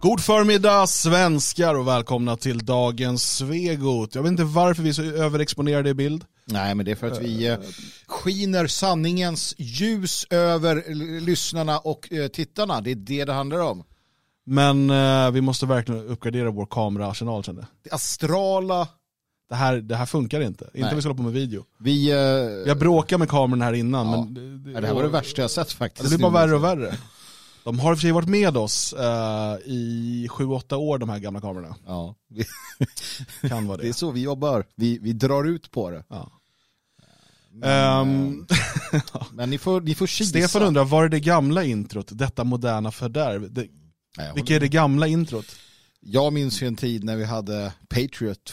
God förmiddag svenskar och välkomna till dagens Svegot. Jag vet inte varför vi är så överexponerade i bild. Nej, men det är för att vi skiner sanningens ljus över lyssnarna och tittarna. Det är det handlar om. Men vi måste verkligen uppgradera vår kameraarsenal, känner jag. Det astrala... Det här funkar inte. Nej. Inte om vi ska hålla på med video. Jag bråkade med kameran här innan. Ja. Men det här var det värsta jag sett faktiskt. Det blir bara värre och värre. De har i och för sig varit med oss i 7-8 år, de här gamla kamerorna. Ja. Kan vara det. Det är så vi jobbar. Vi drar ut på det. Ja. Men ni får kisa. Stefan undrar, var är det gamla introt? Detta moderna fördärv. Vilket är det gamla introt? Jag minns ju en tid när vi hade Patriot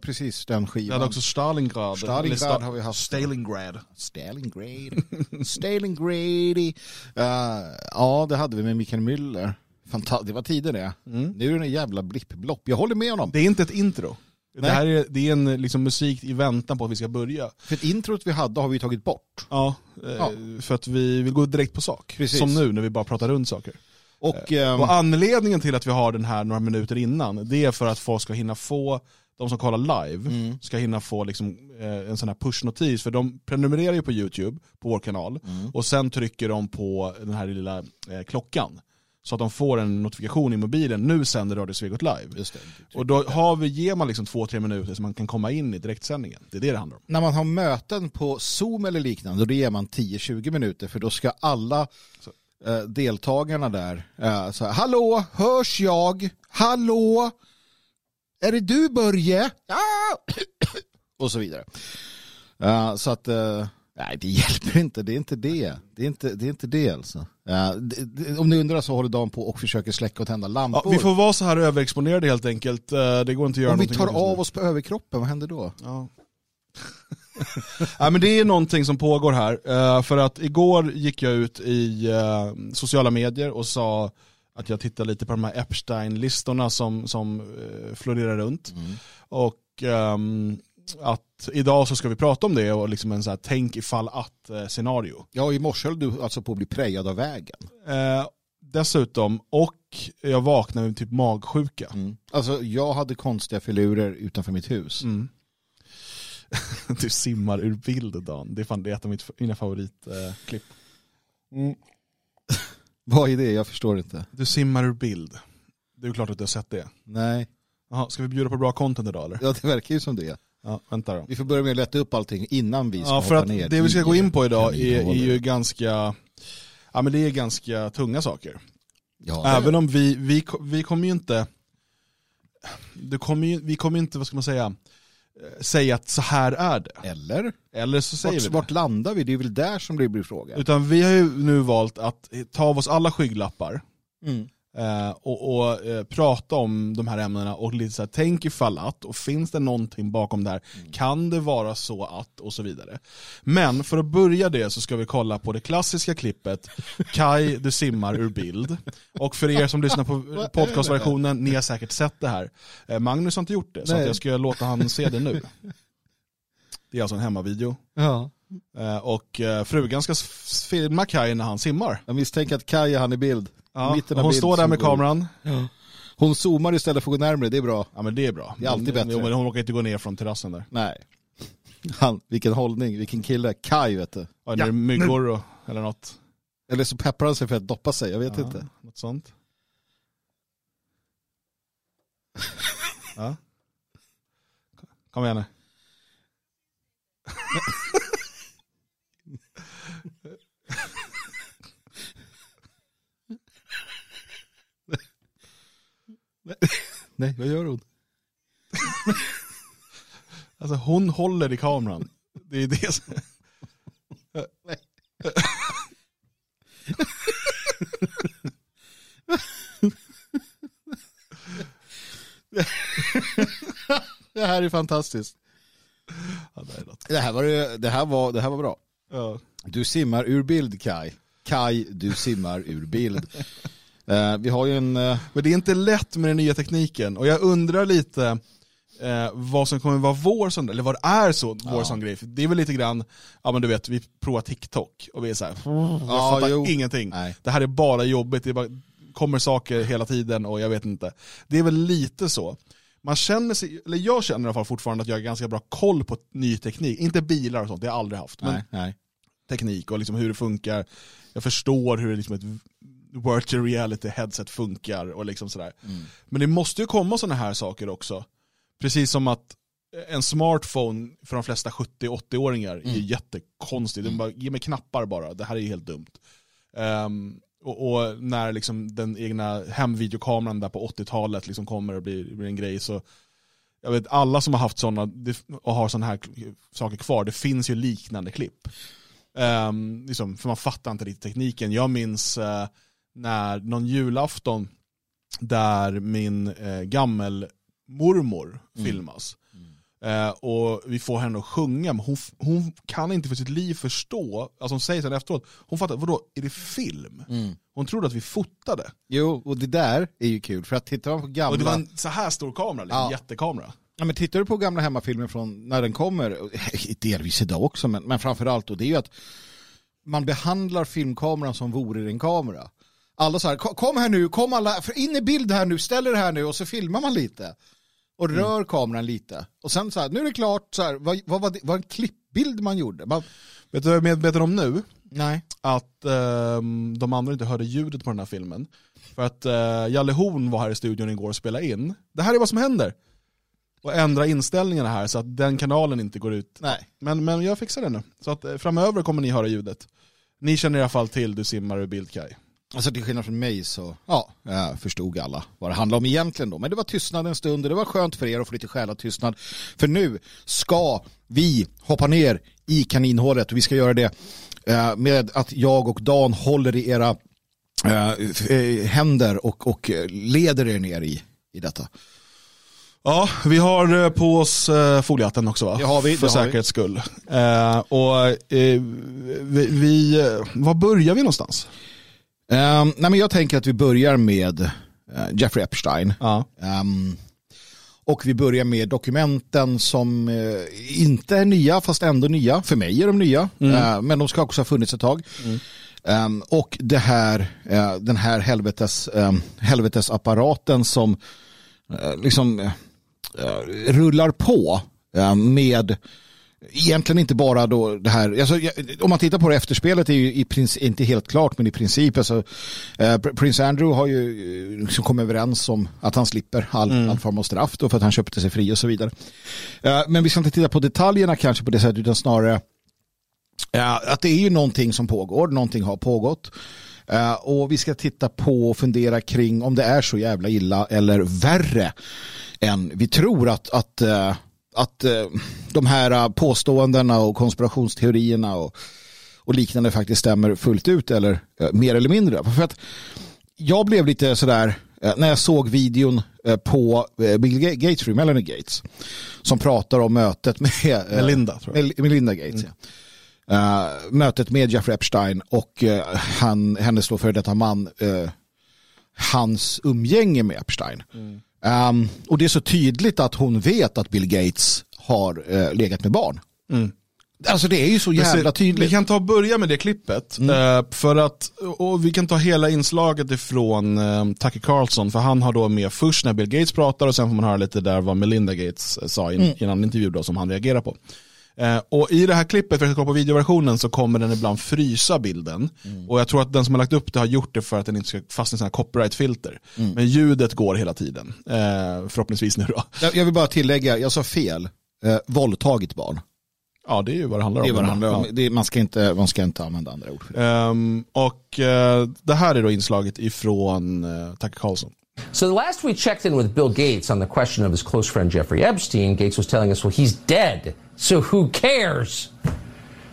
precis den skivan. Jag hade också Stalingrad har vi haft. Stalingrad. Ja, det hade vi med Mikael Müller. Det var tider det. Mm. Nu är det en jävla blippblopp. Jag håller med honom. Det är inte ett intro. Nej. Det är en liksom musik i väntan på att vi ska börja. För ett introt vi hade har vi tagit bort. Ja, för att vi vill gå direkt på sak. Precis. Som nu när vi bara pratar runt saker. Och anledningen till att vi har den här några minuter innan, det är för att folk ska hinna få, de som kollar live ska hinna få liksom, en sån här pushnotis, för de prenumererar ju på YouTube på vår kanal och sen trycker de på den här lilla klockan så att de får en notifikation i mobilen: nu sänder Radio Svegot live. Just det, och då ger man liksom 2-3 minuter så man kan komma in i direktsändningen. Det är det handlar om. När man har möten på Zoom eller liknande, då ger man 10-20 minuter, för då ska alla... Så. Deltagarna där så här: hallå, hörs jag? Hallå, är det du, Börje? Ah! Och så vidare. Så att nej, det hjälper inte. Det är inte det alltså. Om ni undrar så håller Dan på och försöker släcka och tända lampor. Ja, vi får vara så här överexponerade helt enkelt. Det går inte att göra någonting. Om vi tar av oss på överkroppen, vad händer då? Ja. Ja, men det är någonting som pågår här. För att igår gick jag ut i sociala medier och sa att jag tittar lite på de här Epstein-listorna som florerar runt. Och att idag så ska vi prata om det och liksom en så här tänk ifall att scenario. Ja, i morse höll du alltså på att bli prejad av vägen. Dessutom, och jag vaknade med typ magsjuka. Alltså jag hade konstiga filurer utanför mitt hus. Du simmar ur bild, Dan. Det är fan, det är ett av mina favoritklipp. Vad är det? Jag förstår inte. Du simmar ur bild. Det är ju klart att du har sett det. Nej. Jaha, ska vi bjuda på bra content idag eller? Ja, det verkar ju som det. Ja, vänta då. Vi får börja med att lätta upp allting innan vi ska hoppa ner. Ja, för att det vi ska gå in på idag är ju ganska... Ja, men det är ganska tunga saker. Ja, även om vi kommer ju inte... Vi kommer inte, vad ska man säga... säga att så här är det. Eller så säger vi det. Vart landar vi? Det är väl där som det blir frågan. Utan vi har ju nu valt att ta av oss alla skygglappar och prata om de här ämnena och lite så här, tänk ifall att, och finns det någonting bakom det här? Kan det vara så att, och så vidare. Men för att börja det så ska vi kolla på det klassiska klippet Kai, du simmar ur bild. Och för er som lyssnar på podcastversionen, ni har säkert sett det här. Magnus har inte gjort det, så att jag ska låta han se det nu. Det är alltså en hemmavideo. Ja. Och frugan ska filma Kai när han simmar. Jag misstänker att Kai är han i bild. Ja, hon står där med kameran. Ja. Hon zoomar istället för att gå närmare, det är bra. Ja, men det är bra. Det är alltid bättre. Jo, men hon råkar inte gå ner från terrassen där. Nej. Vilken hållning, vilken kille. Kai, vet du. Ja, det är myggor och, eller något. Eller så pepprar han sig för att doppa sig, jag vet inte. Något sånt. Ja. Kom igen nu. Nej, vad gör hon? Alltså hon håller i kameran. Det är det som... Nej. Det här är fantastiskt. Ja, det här var bra. Ja. Du simmar ur bild, Kai. Kai, du simmar ur bild. Vi har ju en... Men det är inte lätt med den nya tekniken. Och jag undrar lite vad som kommer vara vår sån, eller vad det är så, vår sån grej. Det är väl lite grann, ja men du vet, vi provar TikTok och vi är så här, jag fattar ingenting. Nej. Det här är bara jobbigt, det är bara, kommer saker hela tiden och jag vet inte. Det är väl lite så. Man känner sig, eller jag känner i alla fall fortfarande att jag har ganska bra koll på ny teknik. Inte bilar och sånt, det har jag aldrig haft. Men teknik och liksom hur det funkar. Jag förstår hur liksom ett virtual reality headset funkar och liksom sådär. Mm. Men det måste ju komma såna här saker också. Precis som att en smartphone för de flesta 70-80-åringar är jättekonstigt. De bara, ge mig knappar bara, det här är ju helt dumt. Och när liksom den egna hemvideokameran där på 80-talet liksom kommer och blir en grej, så jag vet, alla som har haft sådana och har sådana här saker kvar, det finns ju liknande klipp. Liksom, för man fattar inte riktigt tekniken. Jag minns när någon julafton där min gammelmormor filmas. Och vi får henne att sjunga, men hon kan inte för sitt liv förstå. Alltså hon säger sen efteråt, hon fattar, vadå, är det film? Hon trodde att vi fotade. Jo, och det där är ju kul, för att tittar man på gamla, och det var en så här stor kamera, liksom, jättekamera. Ja, men tittar du på gamla hemmafilmer från när den kommer, delvis idag också, men framförallt, och det är ju att man behandlar filmkameran som vore en kamera. Alla så här, kom här nu, kom alla, för in i bild här nu, ställer det här nu, och så filmar man lite. Och rör kameran lite. Och sen så här, nu är det klart, så här, vad var en klippbild man gjorde? Vet du vad jag är medveten om nu? Nej. Att de andra inte hörde ljudet på den här filmen. För att Jalle Horn var här i studion igår och spelade in. Det här är vad som händer. Och ändra inställningarna här så att den kanalen inte går ut. Nej. Men jag fixar det nu. Så att framöver kommer ni höra ljudet. Ni känner i alla fall till Du simmar ur bild, Kai. Alltså till skillnad från mig så jag förstod alla vad det handlade om egentligen då. Men det var tystnad en stund, och det var skönt för er att få lite själa tystnad. För nu ska vi hoppa ner i kaninhålet, och vi ska göra det med att jag och Dan håller i era händer och leder er ner i detta. Ja, vi har på oss foliehatten också, va? Det har vi. För säkerhets skull. Var börjar vi någonstans? Nej, men jag tänker att vi börjar med Jeffrey Epstein. Och vi börjar med dokumenten som inte är nya, fast ändå nya. För mig är de nya, men de ska också ha funnits ett tag. Och det här, den här helvetesapparaten som liksom rullar på med... Egentligen inte bara då det här, alltså, om man tittar på det, efterspelet är ju inte helt klart, men i princip alltså, Prince Andrew har ju liksom kommit överens om att han slipper all form av straff då, för att han köpte sig fri och så vidare. Men vi ska inte titta på detaljerna kanske på det sättet, utan snarare att det är ju någonting som pågår, någonting har pågått. Och vi ska titta på och fundera kring om det är så jävla illa eller värre än vi tror, att de här påståendena och konspirationsteorierna och liknande faktiskt stämmer fullt ut, eller mer eller mindre. För att jag blev lite sådär när jag såg videon på Bill Gates, Melanie Gates, som pratar om mötet med Melinda, tror jag. Melinda Gates. Mötet med Jeffrey Epstein och hennes då för detta man, hans umgänge med Epstein. Och det är så tydligt att hon vet att Bill Gates har legat med barn. Alltså det är ju så jävla tydligt. Vi kan ta och börja med det klippet, för att, och vi kan ta hela inslaget ifrån Tucker Carlson, för han har då med först när Bill Gates pratar, och sen får man höra lite där vad Melinda Gates sa i en annan intervju då, som han reagerar på. Och i det här klippet, för att kolla på videoversionen, så kommer den ibland frysa bilden. Och jag tror att den som har lagt upp det har gjort det för att den inte ska fastna i sådana här copyright-filter. Men ljudet går hela tiden, förhoppningsvis nu då. Jag vill bara tillägga, jag sa fel, våldtagit barn. Ja, det är ju vad det handlar om. Det är vad det handlar om. Det, man ska inte använda andra ord. Det här är då inslaget ifrån Tucker Carlson. So the last we checked in with Bill Gates on the question of his close friend Jeffrey Epstein, Gates was telling us, well, he's dead, so who cares?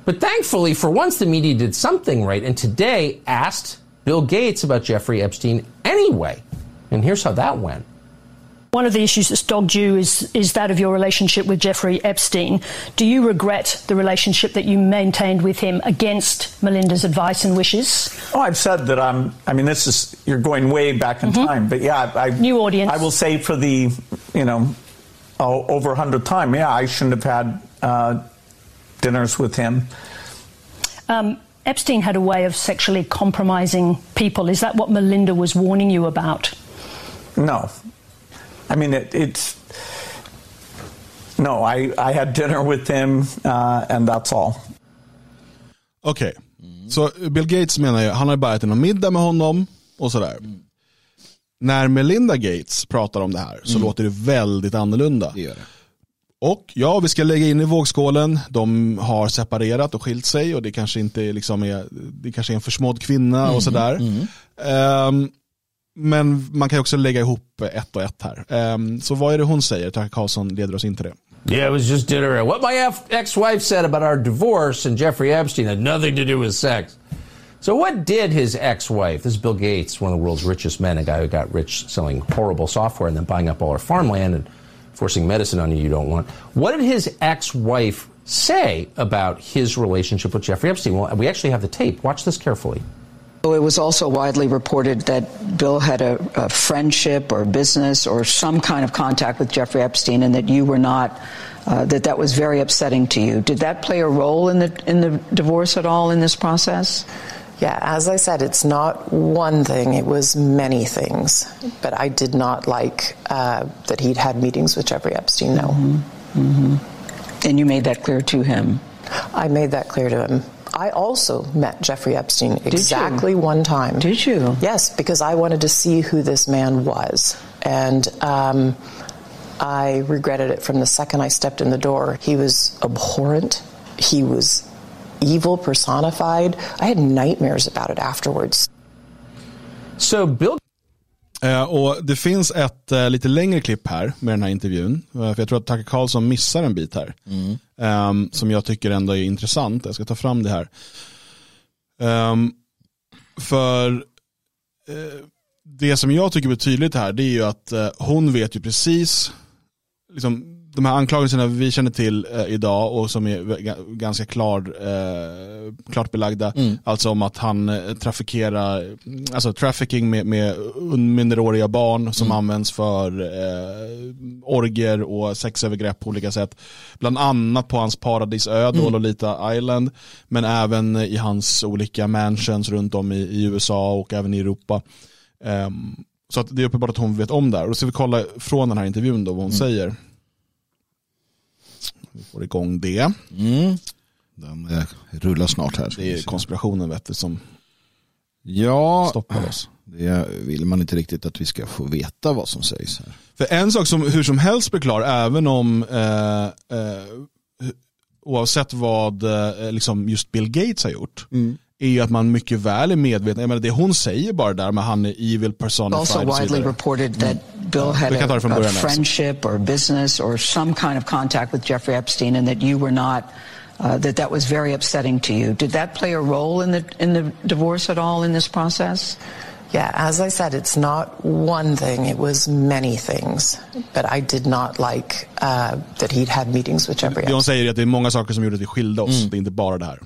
But thankfully, for once, the media did something right, and today asked Bill Gates about Jeffrey Epstein anyway. And here's how that went. One of the issues that's dogged you is that of your relationship with Jeffrey Epstein. Do you regret the relationship that you maintained with him against Melinda's advice and wishes? Oh, I've said that this is, you're going way back in time, but yeah, I will say for the, over 100 times. Yeah, I shouldn't have had dinners with him. Epstein had a way of sexually compromising people. Is that what Melinda was warning you about? No. I mean, it's... No, I had dinner with him and that's all. Okej. Okay. Så Bill Gates menar ju, han har bara ätit någon middag med honom och sådär. Mm. När Melinda Gates pratar om det här så låter det väldigt annorlunda. Det gör det. Och ja, vi ska lägga in i vågskålen. De har separerat och skilt sig och det kanske inte liksom är, det kanske är en försmådd kvinna och sådär. Mm. Men man kan också lägga ihop ett och ett här. Så vad är det hon säger? Tucker Carlson leder oss in till det. Yeah, it was just dinner. What my ex-wife said about our divorce and Jeffrey Epstein had nothing to do with sex. So what did his ex-wife, this is Bill Gates, one of the world's richest men, a guy who got rich selling horrible software and then buying up all our farmland and forcing medicine on you don't want. What did his ex-wife say about his relationship with Jeffrey Epstein? Well, we actually have the tape. Watch this carefully. It was also widely reported that Bill had a friendship or business or some kind of contact with Jeffrey Epstein, and that you were not, that was very upsetting to you. Did that play a role in the divorce at all in this process? Yeah, as I said, it's not one thing. It was many things. But I did not like that he'd had meetings with Jeffrey Epstein, no. Mm-hmm. Mm-hmm. And you made that clear to him? I made that clear to him. I also met Jeffrey Epstein exactly one time. Did you? Yes, because I wanted to see who this man was. And I regretted it from the second I stepped in the door. He was abhorrent. He was evil personified. I had nightmares about it afterwards. So Bill... och det finns ett lite längre klipp här med den här intervjun. För jag tror att Tucker Carlson missar en bit här. Som jag tycker ändå är intressant. Jag ska ta fram det här. För det som jag tycker är tydligt här, det är ju att hon vet ju precis liksom, de här anklagelserna vi känner till idag och som är ganska klart belagda. Alltså om att han trafikerar, alltså trafficking med minderåriga barn som används för orger och sexövergrepp på olika sätt. Bland annat på hans paradisö då, Lolita Island, men även i hans olika mansions runt om i USA och även i Europa. Så att det är uppenbart att hon vet om det här. Och så vi kolla från den här intervjun då vad hon säger. Vi får igång det. Den rullar snart här. Det är konspirationen vet du, som stoppar oss. Det vill man inte riktigt att vi ska få veta vad som sägs här. För en sak som hur som helst blir klar, även om oavsett vad liksom just Bill Gates har gjort, är ju att man mycket väl är medveten. Jag menar, det hon säger bara där med han är evil personified. Also widely reported that Bill had a friendship or business or some kind of contact with Jeffrey Epstein, and that you were not that was very upsetting to you. Did that play a role in the divorce at all in this process? Yeah, as I said, it's not one thing. It was many things. But I did not like that he'd had meetings with Jeffrey Epstein. Hon säger att det är många saker som gjorde att vi skilde oss. Det är inte bara det här.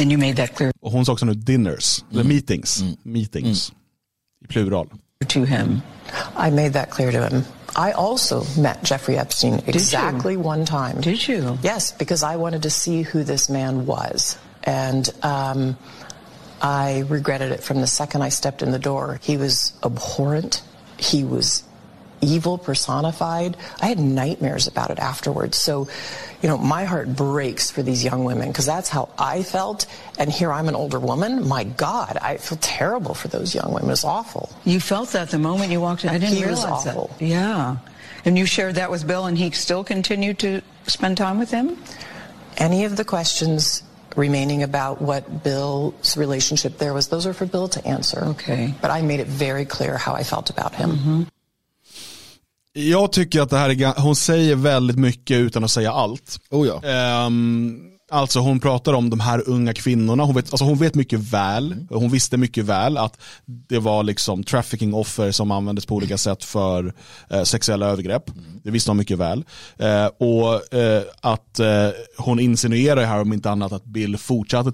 And you made that clear. Och hon sa också nu dinners, eller meetings, meetings i plural. To him. I made that clear to him. I also met Jeffrey Epstein exactly one time. Did you? Yes, because I wanted to see who this man was. And I regretted it from the second I stepped in the door. He was abhorrent. He was evil personified. I had nightmares about it afterwards. So, you know, my heart breaks for these young women because that's how I felt. And here I'm an older woman. My God, I feel terrible for those young women. It's awful. You felt that the moment you walked in. I didn't realize that. Yeah. And you shared that with Bill and he still continued to spend time with him? Any of the questions remaining about what Bill's relationship there was, those are for Bill to answer. Okay. But I made it very clear how I felt about him. Mm-hmm. Jag tycker att det här är, hon säger väldigt mycket utan att säga allt. Oh ja. Alltså hon pratar om de här unga kvinnorna. Hon vet mycket väl. Hon visste mycket väl att det var liksom trafficking-offer som användes på olika sätt för sexuella övergrepp. Det visste hon mycket väl. Och att hon insinuerar här om inte annat att Bill fortsatte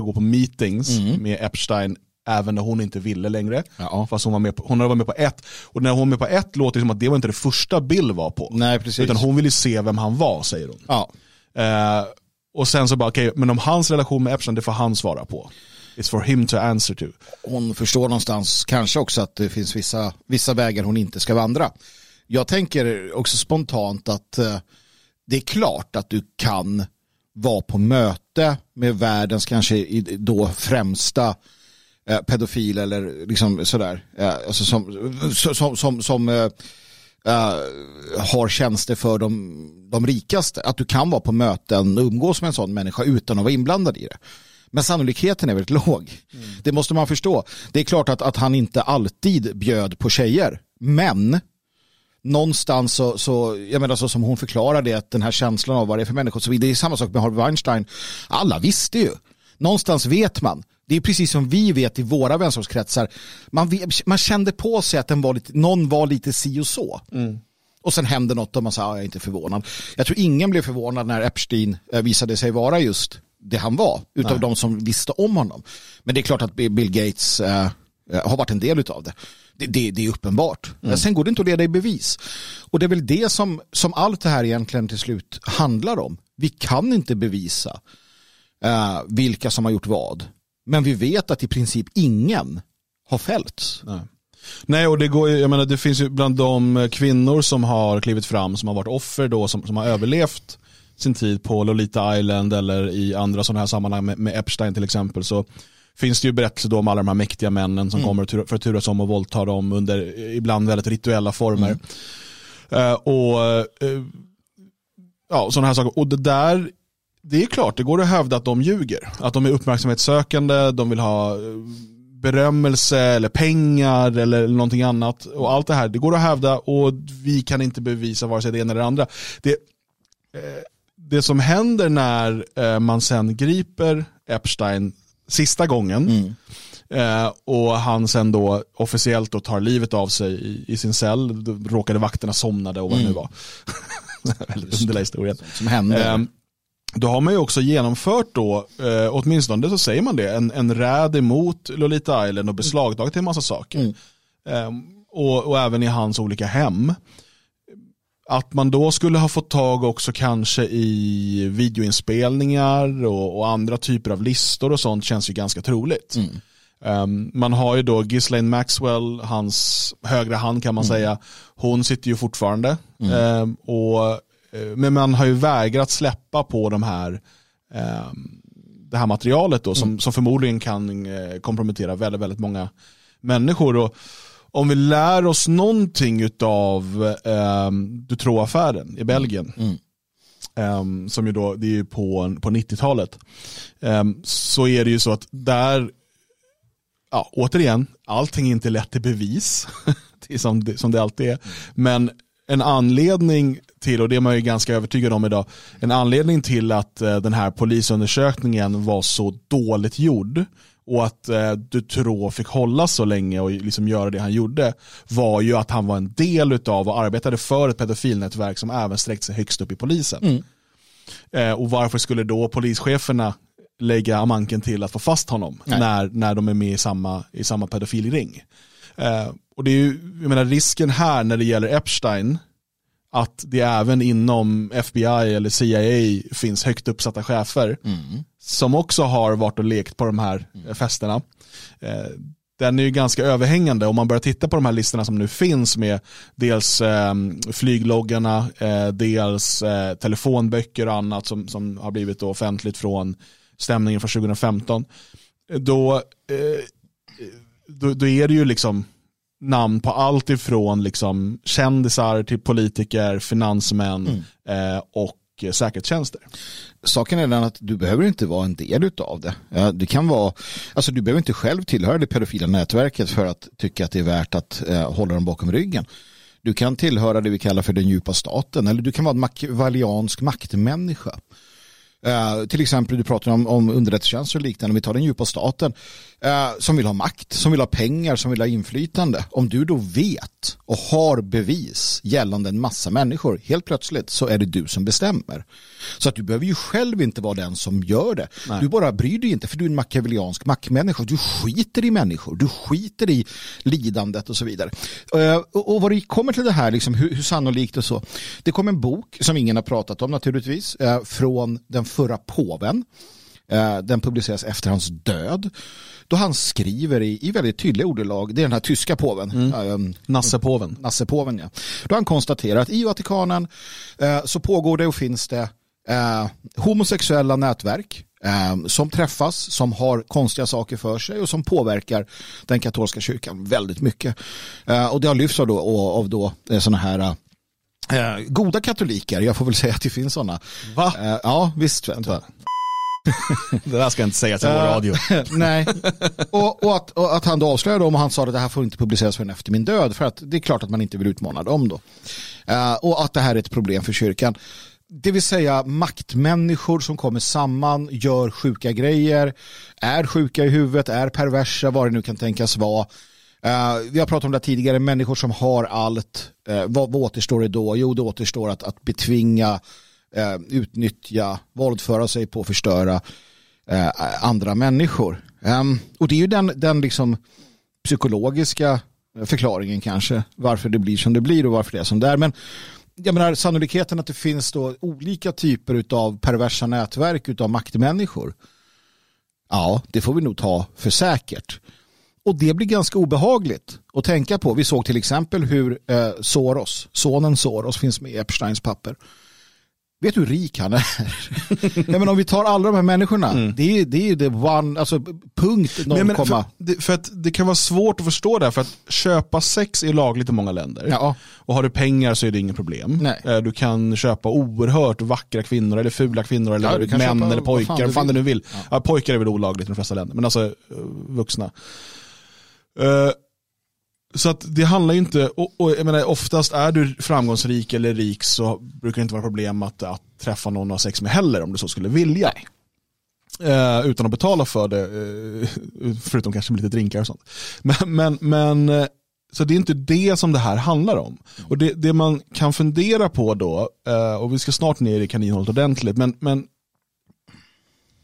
gå på meetings med Epstein även när hon inte ville längre. Ja. Fast hon var med på ett. Och när hon var med på ett låter det som att det var inte det första Bill var på. Nej, precis. Utan hon ville se vem han var, säger hon. Ja. Och sen så bara, okej, men om hans relation med Epstein, det får han svara på. It's for him to answer to. Hon förstår någonstans kanske också att det finns vissa vägar hon inte ska vandra. Jag tänker också spontant att det är klart att du kan vara på möte med världens kanske då främsta pedofil eller liksom sådär, alltså som har tjänster för de rikaste, att du kan vara på möten och umgås med en sån människa utan att vara inblandad i det. Men sannolikheten är väldigt låg. Mm. Det måste man förstå. Det är klart att han inte alltid bjöd på tjejer, men någonstans så jag menar så som hon förklarar det, att den här känslan av vad det är för människor, så det är samma sak med Harvey Weinstein. Alla visste ju. Någonstans vet man. Det är precis som vi vet i våra vänskapskretsar. Man kände på sig att någon var lite si och så. Mm. Och sen hände något och man sa, jag är inte förvånad. Jag tror ingen blev förvånad när Epstein visade sig vara just det han var, utav de som visste om honom. Men det är klart att Bill Gates har varit en del utav det. Det är uppenbart. Mm. Sen går det inte att leda i bevis. Och det är väl det som allt det här egentligen till slut handlar om. Vi kan inte bevisa vilka som har gjort vad. Men vi vet att i princip ingen har fällts. Nej, och det går ju, jag menar, det finns ju bland de kvinnor som har klivit fram, som har varit offer då, som har överlevt sin tid på Lolita Island eller i andra sådana här sammanhang med Epstein till exempel, så finns det ju berättelser då om alla de här mäktiga männen som kommer för att turas om och våldtar dem under ibland väldigt rituella former. Mm. Och sådana här saker. Och det där, det är klart, det går att hävda att de ljuger. Att de är uppmärksamhetssökande, de vill ha berömmelse eller pengar eller någonting annat. Och allt det här, det går att hävda, och vi kan inte bevisa vare sig det ena eller det andra. Det som händer när man sen griper Epstein sista gången och han sen då officiellt då tar livet av sig i sin cell, råkade vakterna somnade och vad det nu var. Väldigt underlig historia. Som hände. Då har man ju också genomfört då, åtminstone så säger man det, en räd emot Lolita Island och beslagtagit en massa saker. Mm. Och även i hans olika hem. Att man då skulle ha fått tag också kanske i videoinspelningar och andra typer av listor och sånt känns ju ganska troligt. Mm. Man har ju då Ghislaine Maxwell, hans högra hand kan man säga, hon sitter ju fortfarande. Mm. Men man har ju vägrat släppa på det här materialet då, som förmodligen kan kompromettera väldigt, väldigt många människor. Och om vi lär oss någonting utav Dutroux-affären i Belgien, som ju då, det är ju på 90-talet, så är det ju så att där, ja, återigen, allting är inte lätt till bevis, som det alltid är, men en anledning till, och det är man ju ganska övertygad om idag, en anledning till att den här polisundersökningen var så dåligt gjord och att Dutroux fick hålla så länge och liksom göra det han gjorde, var ju att han var en del utav och arbetade för ett pedofilnätverk som även sträckte sig högst upp i polisen. Mm. Och varför skulle då polischeferna lägga manken till att få fast honom när de är med i samma pedofilring? Och det är ju, jag menar, risken här när det gäller Epstein, att det även inom FBI eller CIA finns högt uppsatta chefer som också har varit och lekt på de här festerna. Den är ju ganska överhängande. Om man börjar titta på de här listorna som nu finns med dels flygloggarna, dels telefonböcker och annat som har blivit då offentligt från stämningen från 2015. Då är det ju liksom namn på allt ifrån liksom kändisar till politiker, finansmän och säkerhetstjänster. Saken är den att du behöver inte vara en del utav det. Det kan vara, alltså du behöver inte själv tillhöra det pedofila nätverket för att tycka att det är värt att hålla dem bakom ryggen. Du kan tillhöra det vi kallar för den djupa staten, eller du kan vara en machiavelliansk maktmänniska. Till exempel du pratar om underrättelsetjänst och liknande. Om vi tar den djupa staten som vill ha makt, som vill ha pengar, som vill ha inflytande. Om du då vet och har bevis gällande en massa människor, helt plötsligt så är det du som bestämmer. Så att du behöver ju själv inte vara den som gör det. Nej. Du bara bryr dig inte, för du är en machiavelliansk maktmänniska. Du skiter i människor, du skiter i lidandet och så vidare. Och vad det kommer till det här, liksom, hur sannolikt och så. Det kom en bok som ingen har pratat om naturligtvis, från den förra påven. Den publiceras efter hans död. Då han skriver i väldigt tydliga ordalag, det är den här tyska påven. Nassepåven, ja. Då han konstaterar att i Vatikanen så pågår det och finns det homosexuella nätverk som träffas, som har konstiga saker för sig och som påverkar den katolska kyrkan väldigt mycket. Och det har lyfts av sådana här goda katoliker. Jag får väl säga att det finns sådana. Va? Ja, visst. Vänta. Det där ska jag inte säga till vår radio. Nej. Och att han då avslöjade dem, och han sa att det här får inte publiceras förrän efter min död, för att det är klart att man inte vill utmana dem då. Och att det här är ett problem för kyrkan. Det vill säga maktmänniskor som kommer samman, gör sjuka grejer, är sjuka i huvudet, är perversa, vad det nu kan tänkas vara. Vi har pratat om det tidigare, människor som har allt. Vad återstår det då? Jo, det återstår att betvinga, utnyttja, våldföra sig på, förstöra andra människor. Och det är ju den liksom psykologiska förklaringen kanske, varför det blir som det blir och varför det är som det är. Men jag menar, sannolikheten att det finns då olika typer av perversa nätverk utav maktmänniskor, ja, det får vi nog ta för säkert. Och det blir ganska obehagligt att tänka på. Vi såg till exempel hur sonen Soros finns med i Epsteins papper. Vet du hur rik han är? Nej, men om vi tar alla de här människorna, det är det one, alltså punkt 0,. För att det kan vara svårt att förstå det, för att köpa sex är lagligt i många länder. Ja. Och har du pengar så är det inget problem. Nej. Du kan köpa oerhört vackra kvinnor eller fula kvinnor eller män eller pojkar, vad fan du vill. Ja. Ja, pojkar är väl olagligt i de flesta länder, men alltså vuxna. Så att det handlar ju inte, och jag menar, oftast är du framgångsrik eller rik så brukar det inte vara problem att träffa någon av sex med heller, om du så skulle vilja. Utan att betala för det, förutom kanske lite drinkar och sånt. Men så det är inte det som det här handlar om. Och det man kan fundera på då, och vi ska snart ner i kaninhålet ordentligt, men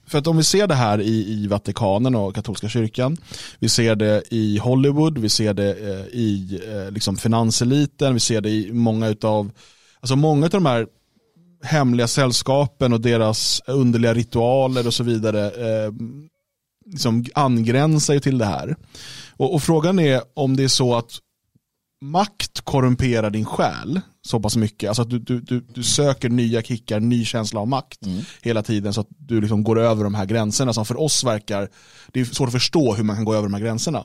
för att om vi ser det här i Vatikanen och katolska kyrkan, vi ser det i Hollywood, vi ser det i liksom finanseliten, vi ser det i många av de här hemliga sällskapen och deras underliga ritualer och så vidare, liksom angränsar ju till det här. Och frågan är om det är så att makt korrumperar din själ så pass mycket, alltså att du söker nya kickar, ny känsla av makt hela tiden, så att du liksom går över de här gränserna som för oss verkar, det är svårt att förstå hur man kan gå över de här gränserna.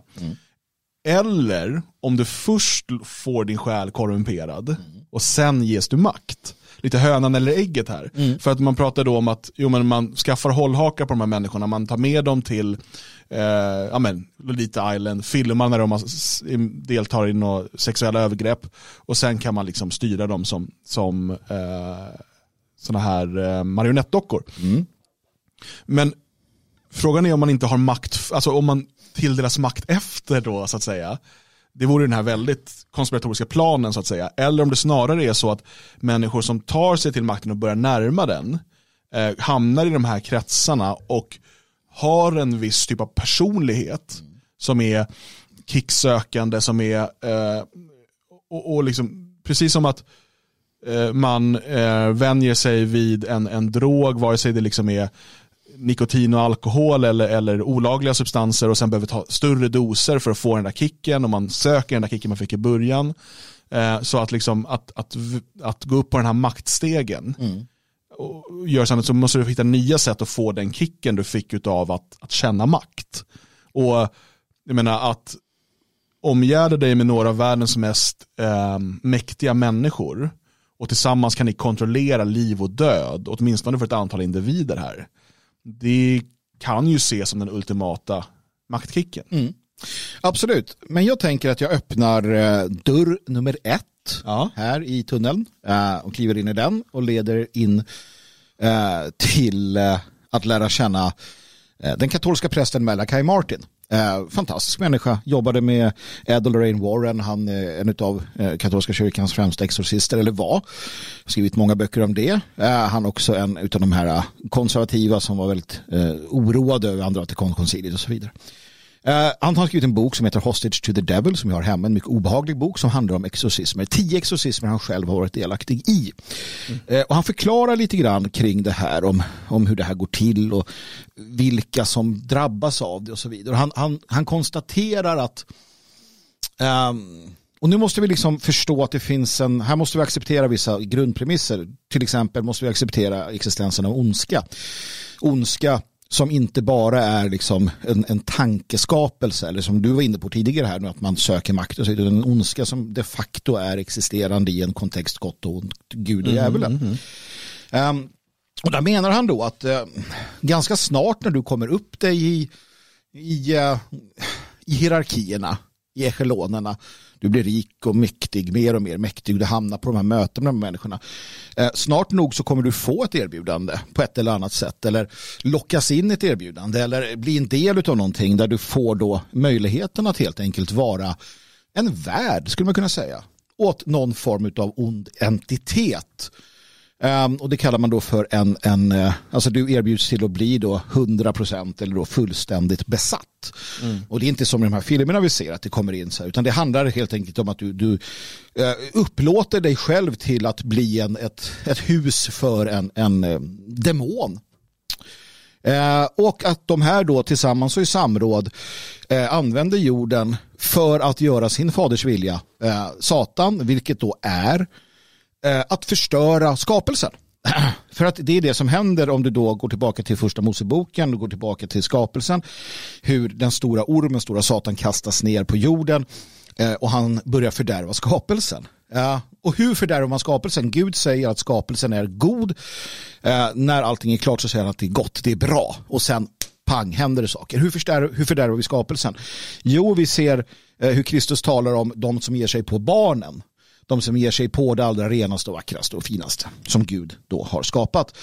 Eller om du först får din själ korrumperad och sen ges du makt. Lite hönan eller ägget här. För att man pratar då om att man skaffar hållhakar på de här människorna. Man tar med dem till Lolita Island, filmar när de deltar i några sexuella övergrepp. Och sen kan man liksom styra dem som såna här marionettdockor. Men frågan är om man inte har makt, alltså om man tilldelas makt efter då, så att säga. Det vore den här väldigt konspiratoriska planen, så att säga. Eller om det snarare är så att människor som tar sig till makten och börjar närma den hamnar i de här kretsarna och har en viss typ av personlighet som är kicksökande, som är och liksom, precis som att man vänjer sig vid en drog, vare sig det liksom är nikotin och alkohol eller olagliga substanser, och sen behöver ta större doser för att få den där kicken, och man söker den där kicken man fick i början, så att liksom att gå upp på den här maktstegen och gör sånt, så måste du hitta nya sätt att få den kicken du fick utav att känna makt. Och jag menar, att omgärda dig med några av världens mest mäktiga människor, och tillsammans kan ni kontrollera liv och död, åtminstone för ett antal individer här. Det kan ju ses som den ultimata maktkicken. Absolut, men jag tänker att jag öppnar dörr nummer 1 här i tunneln och kliver in i den och leder in till att lära känna den katolska prästen Malachi Martin. Fantastisk människa, jobbade med Ed och Lorraine Warren, han är en av katolska kyrkans främsta exorcister, eller var, skrivit många böcker om det. Han är också en utav de här konservativa som var väldigt oroade över andra Vatikankonciliet och så vidare. Han har skrivit en bok som heter Hostage to the Devil, som jag har hemma, en mycket obehaglig bok som handlar om exorcismer, 10 exorcismer han själv har varit delaktig i. Och han förklarar lite grann kring det här om hur det här går till och vilka som drabbas av det och så vidare. Han konstaterar att och nu måste vi liksom förstå att det finns här måste vi acceptera vissa grundpremisser. Till exempel måste vi acceptera existensen av ondska. Ondska som inte bara är liksom en tankeskapelse, eller som du var inne på tidigare här nu, att man söker makt och så, utan en ondska som de facto är existerande i en kontext gott och ont, Gud och djävulen. Och där menar han då att ganska snart när du kommer upp dig i hierarkierna, i echelonerna, du blir rik och mäktig, mer och mer mäktig, du hamnar på de här mötena med människorna. Snart nog så kommer du få ett erbjudande på ett eller annat sätt, eller lockas in i ett erbjudande, eller bli en del av någonting där du får då möjligheten att helt enkelt vara en värd, skulle man kunna säga, åt någon form av ond entitet. Och det kallar man då för alltså du erbjuds till att bli då 100% eller då fullständigt besatt. Och det är inte som i de här filmerna vi ser att det kommer in så här, utan det handlar helt enkelt om att du upplåter dig själv till att bli ett hus för en demon. Och att de här då tillsammans och i samråd använder jorden för att göra sin faders vilja, Satan, vilket då är att förstöra skapelsen. För att det är det som händer om du då går tillbaka till första Moseboken, du går tillbaka till skapelsen, hur den stora ormen, stora Satan, kastas ner på jorden och han börjar fördärva skapelsen. Och hur fördärvar man skapelsen? Gud säger att skapelsen är god. När allting är klart så säger han att det är gott, det är bra. Och sen pang, händer det saker. Hur fördärvar vi skapelsen? Jo, vi ser hur Kristus talar om de som ger sig på barnen. De som ger sig på det allra renaste och vackraste och finaste som Gud då har skapat.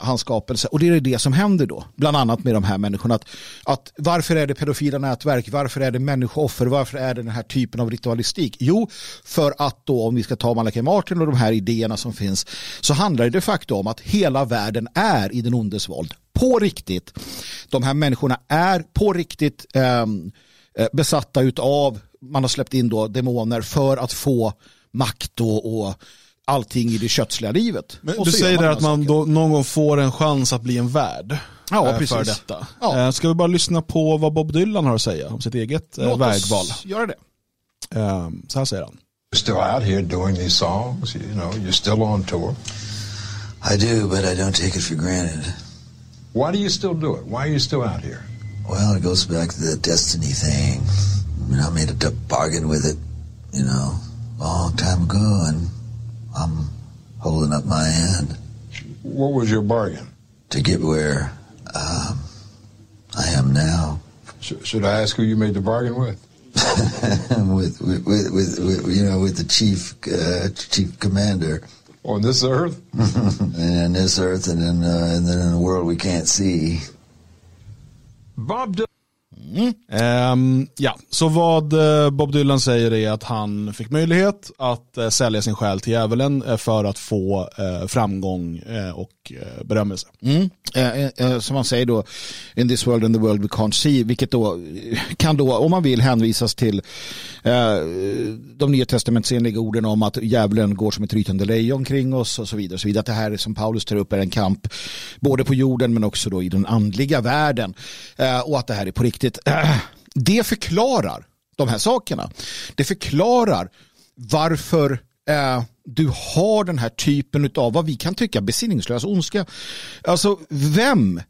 Hans skapelse. Och det är det som händer då. Bland annat med de här människorna. Att varför är det pedofila nätverk? Varför är det människoffer? Varför är det den här typen av ritualistik? Jo, för att då om vi ska ta Malachi Martin och de här idéerna som finns, så handlar det de facto om att hela världen är i den ondes våld. På riktigt. De här människorna är på riktigt besatta utav, man har släppt in då demoner för att få makt och allting i det kötsliga livet. Men du säger man att man då någon gång får en chans att bli en värd, ja, för detta. Ja. Ska vi bara lyssna på vad Bob Dylan har att säga om sitt eget vägval? Gör det. Så här säger han. You're still out here doing these songs, you know, you're still on tour. I do, but I don't take it for granted. Why do you still do it? Why are you still out here? Well, it goes back to the destiny thing. I mean, I made a bargain with it, you know. Long time ago, and I'm holding up my hand. What was your bargain? To get where I am now. Should I ask who you made the bargain with? with you know, with the chief commander. On this earth? And this earth, and then in the world we can't see. Bob Dylan. Ja, så vad Bob Dylan säger är att han fick möjlighet att sälja sin själ till djävulen för att få framgång och berömmelse. Som man säger då, in this world and the world we can't see, vilket då kan då, om man vill, hänvisas till de nya testamentsenliga orden om att djävulen går som ett rytande lejon kring oss och så vidare. Och så vidare. Att det här som Paulus tar upp är en kamp både på jorden men också då i den andliga världen, och att det här är på riktigt. Det förklarar de här sakerna. Det förklarar varför du har den här typen av vad vi kan tycka besinningslös ondska. Alltså vem?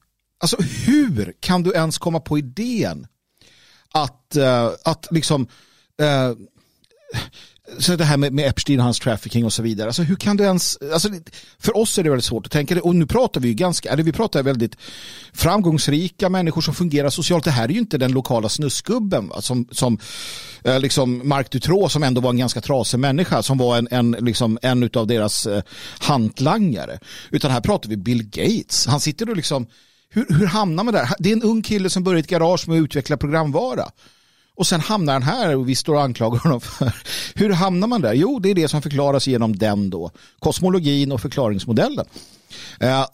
Alltså hur kan du ens komma på idén att liksom så det här med Epstein och hans trafficking och så vidare. Alltså hur kan du ens, alltså för oss är det väldigt svårt att tänka det, och nu pratar vi ju ganska, eller vi pratar väldigt framgångsrika människor som fungerar socialt. Det här är ju inte den lokala snusgubben som liksom Marc Dutroux, som ändå var en ganska trasig människa, som var en utav deras hantlangare, utan här pratar vi Bill Gates. Han sitter och liksom, hur hamnar man där? Det är en ung kille som börjar ett garage med att utveckla programvara. Och sen hamnar han här och vi står och anklagar honom för. Hur hamnar man där? Jo, det är det som förklaras genom den då. Kosmologin och förklaringsmodellen.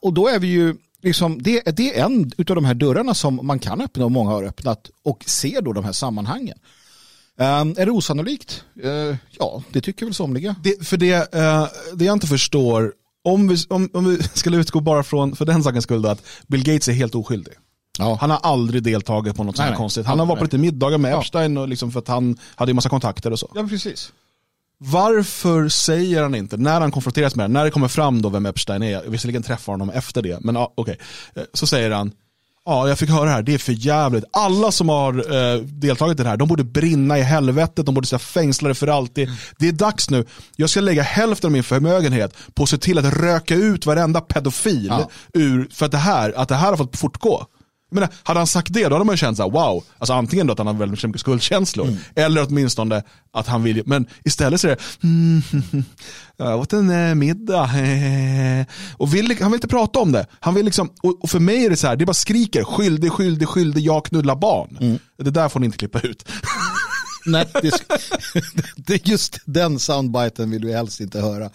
Och då är vi ju liksom, det är en av de här dörrarna som man kan öppna och många har öppnat och ser då de här sammanhangen. Är det osannolikt? Ja, det tycker väl somliga. Det jag inte förstår, om vi skulle utgå bara från, för den sakens skull, att Bill Gates är helt oskyldig. Ja. Han har aldrig deltagit på något sånt konstigt. Han har varit på lite middagar med Epstein och liksom, för att han hade ju massa kontakter och så. Ja, precis. Varför säger han inte, när han konfronteras med det, när det kommer fram då vem Epstein är, visserligen träffar honom efter det, men ja, okej. Så säger han, ja, jag fick höra det här, det är för jävligt. Alla som har deltagit i det här, de borde brinna i helvetet, de borde sitta fängslade för alltid. Det är dags nu. Jag ska lägga hälften av min förmögenhet på att se till att röka ut varenda pedofil ur, för att det här har fått fortgå. Men hade han sagt det, då hade man ju känt såhär, wow. Alltså antingen då att han har väldigt mycket skuldkänslor, eller åtminstone att han vill. Men istället så är det jag åt en middag och han vill inte prata om det. Han vill liksom, och för mig är det så här, det bara skriker skyldig, jag knullar barn. Det där får ni inte klippa ut. Nej, det just den soundbiten vill vi helst inte höra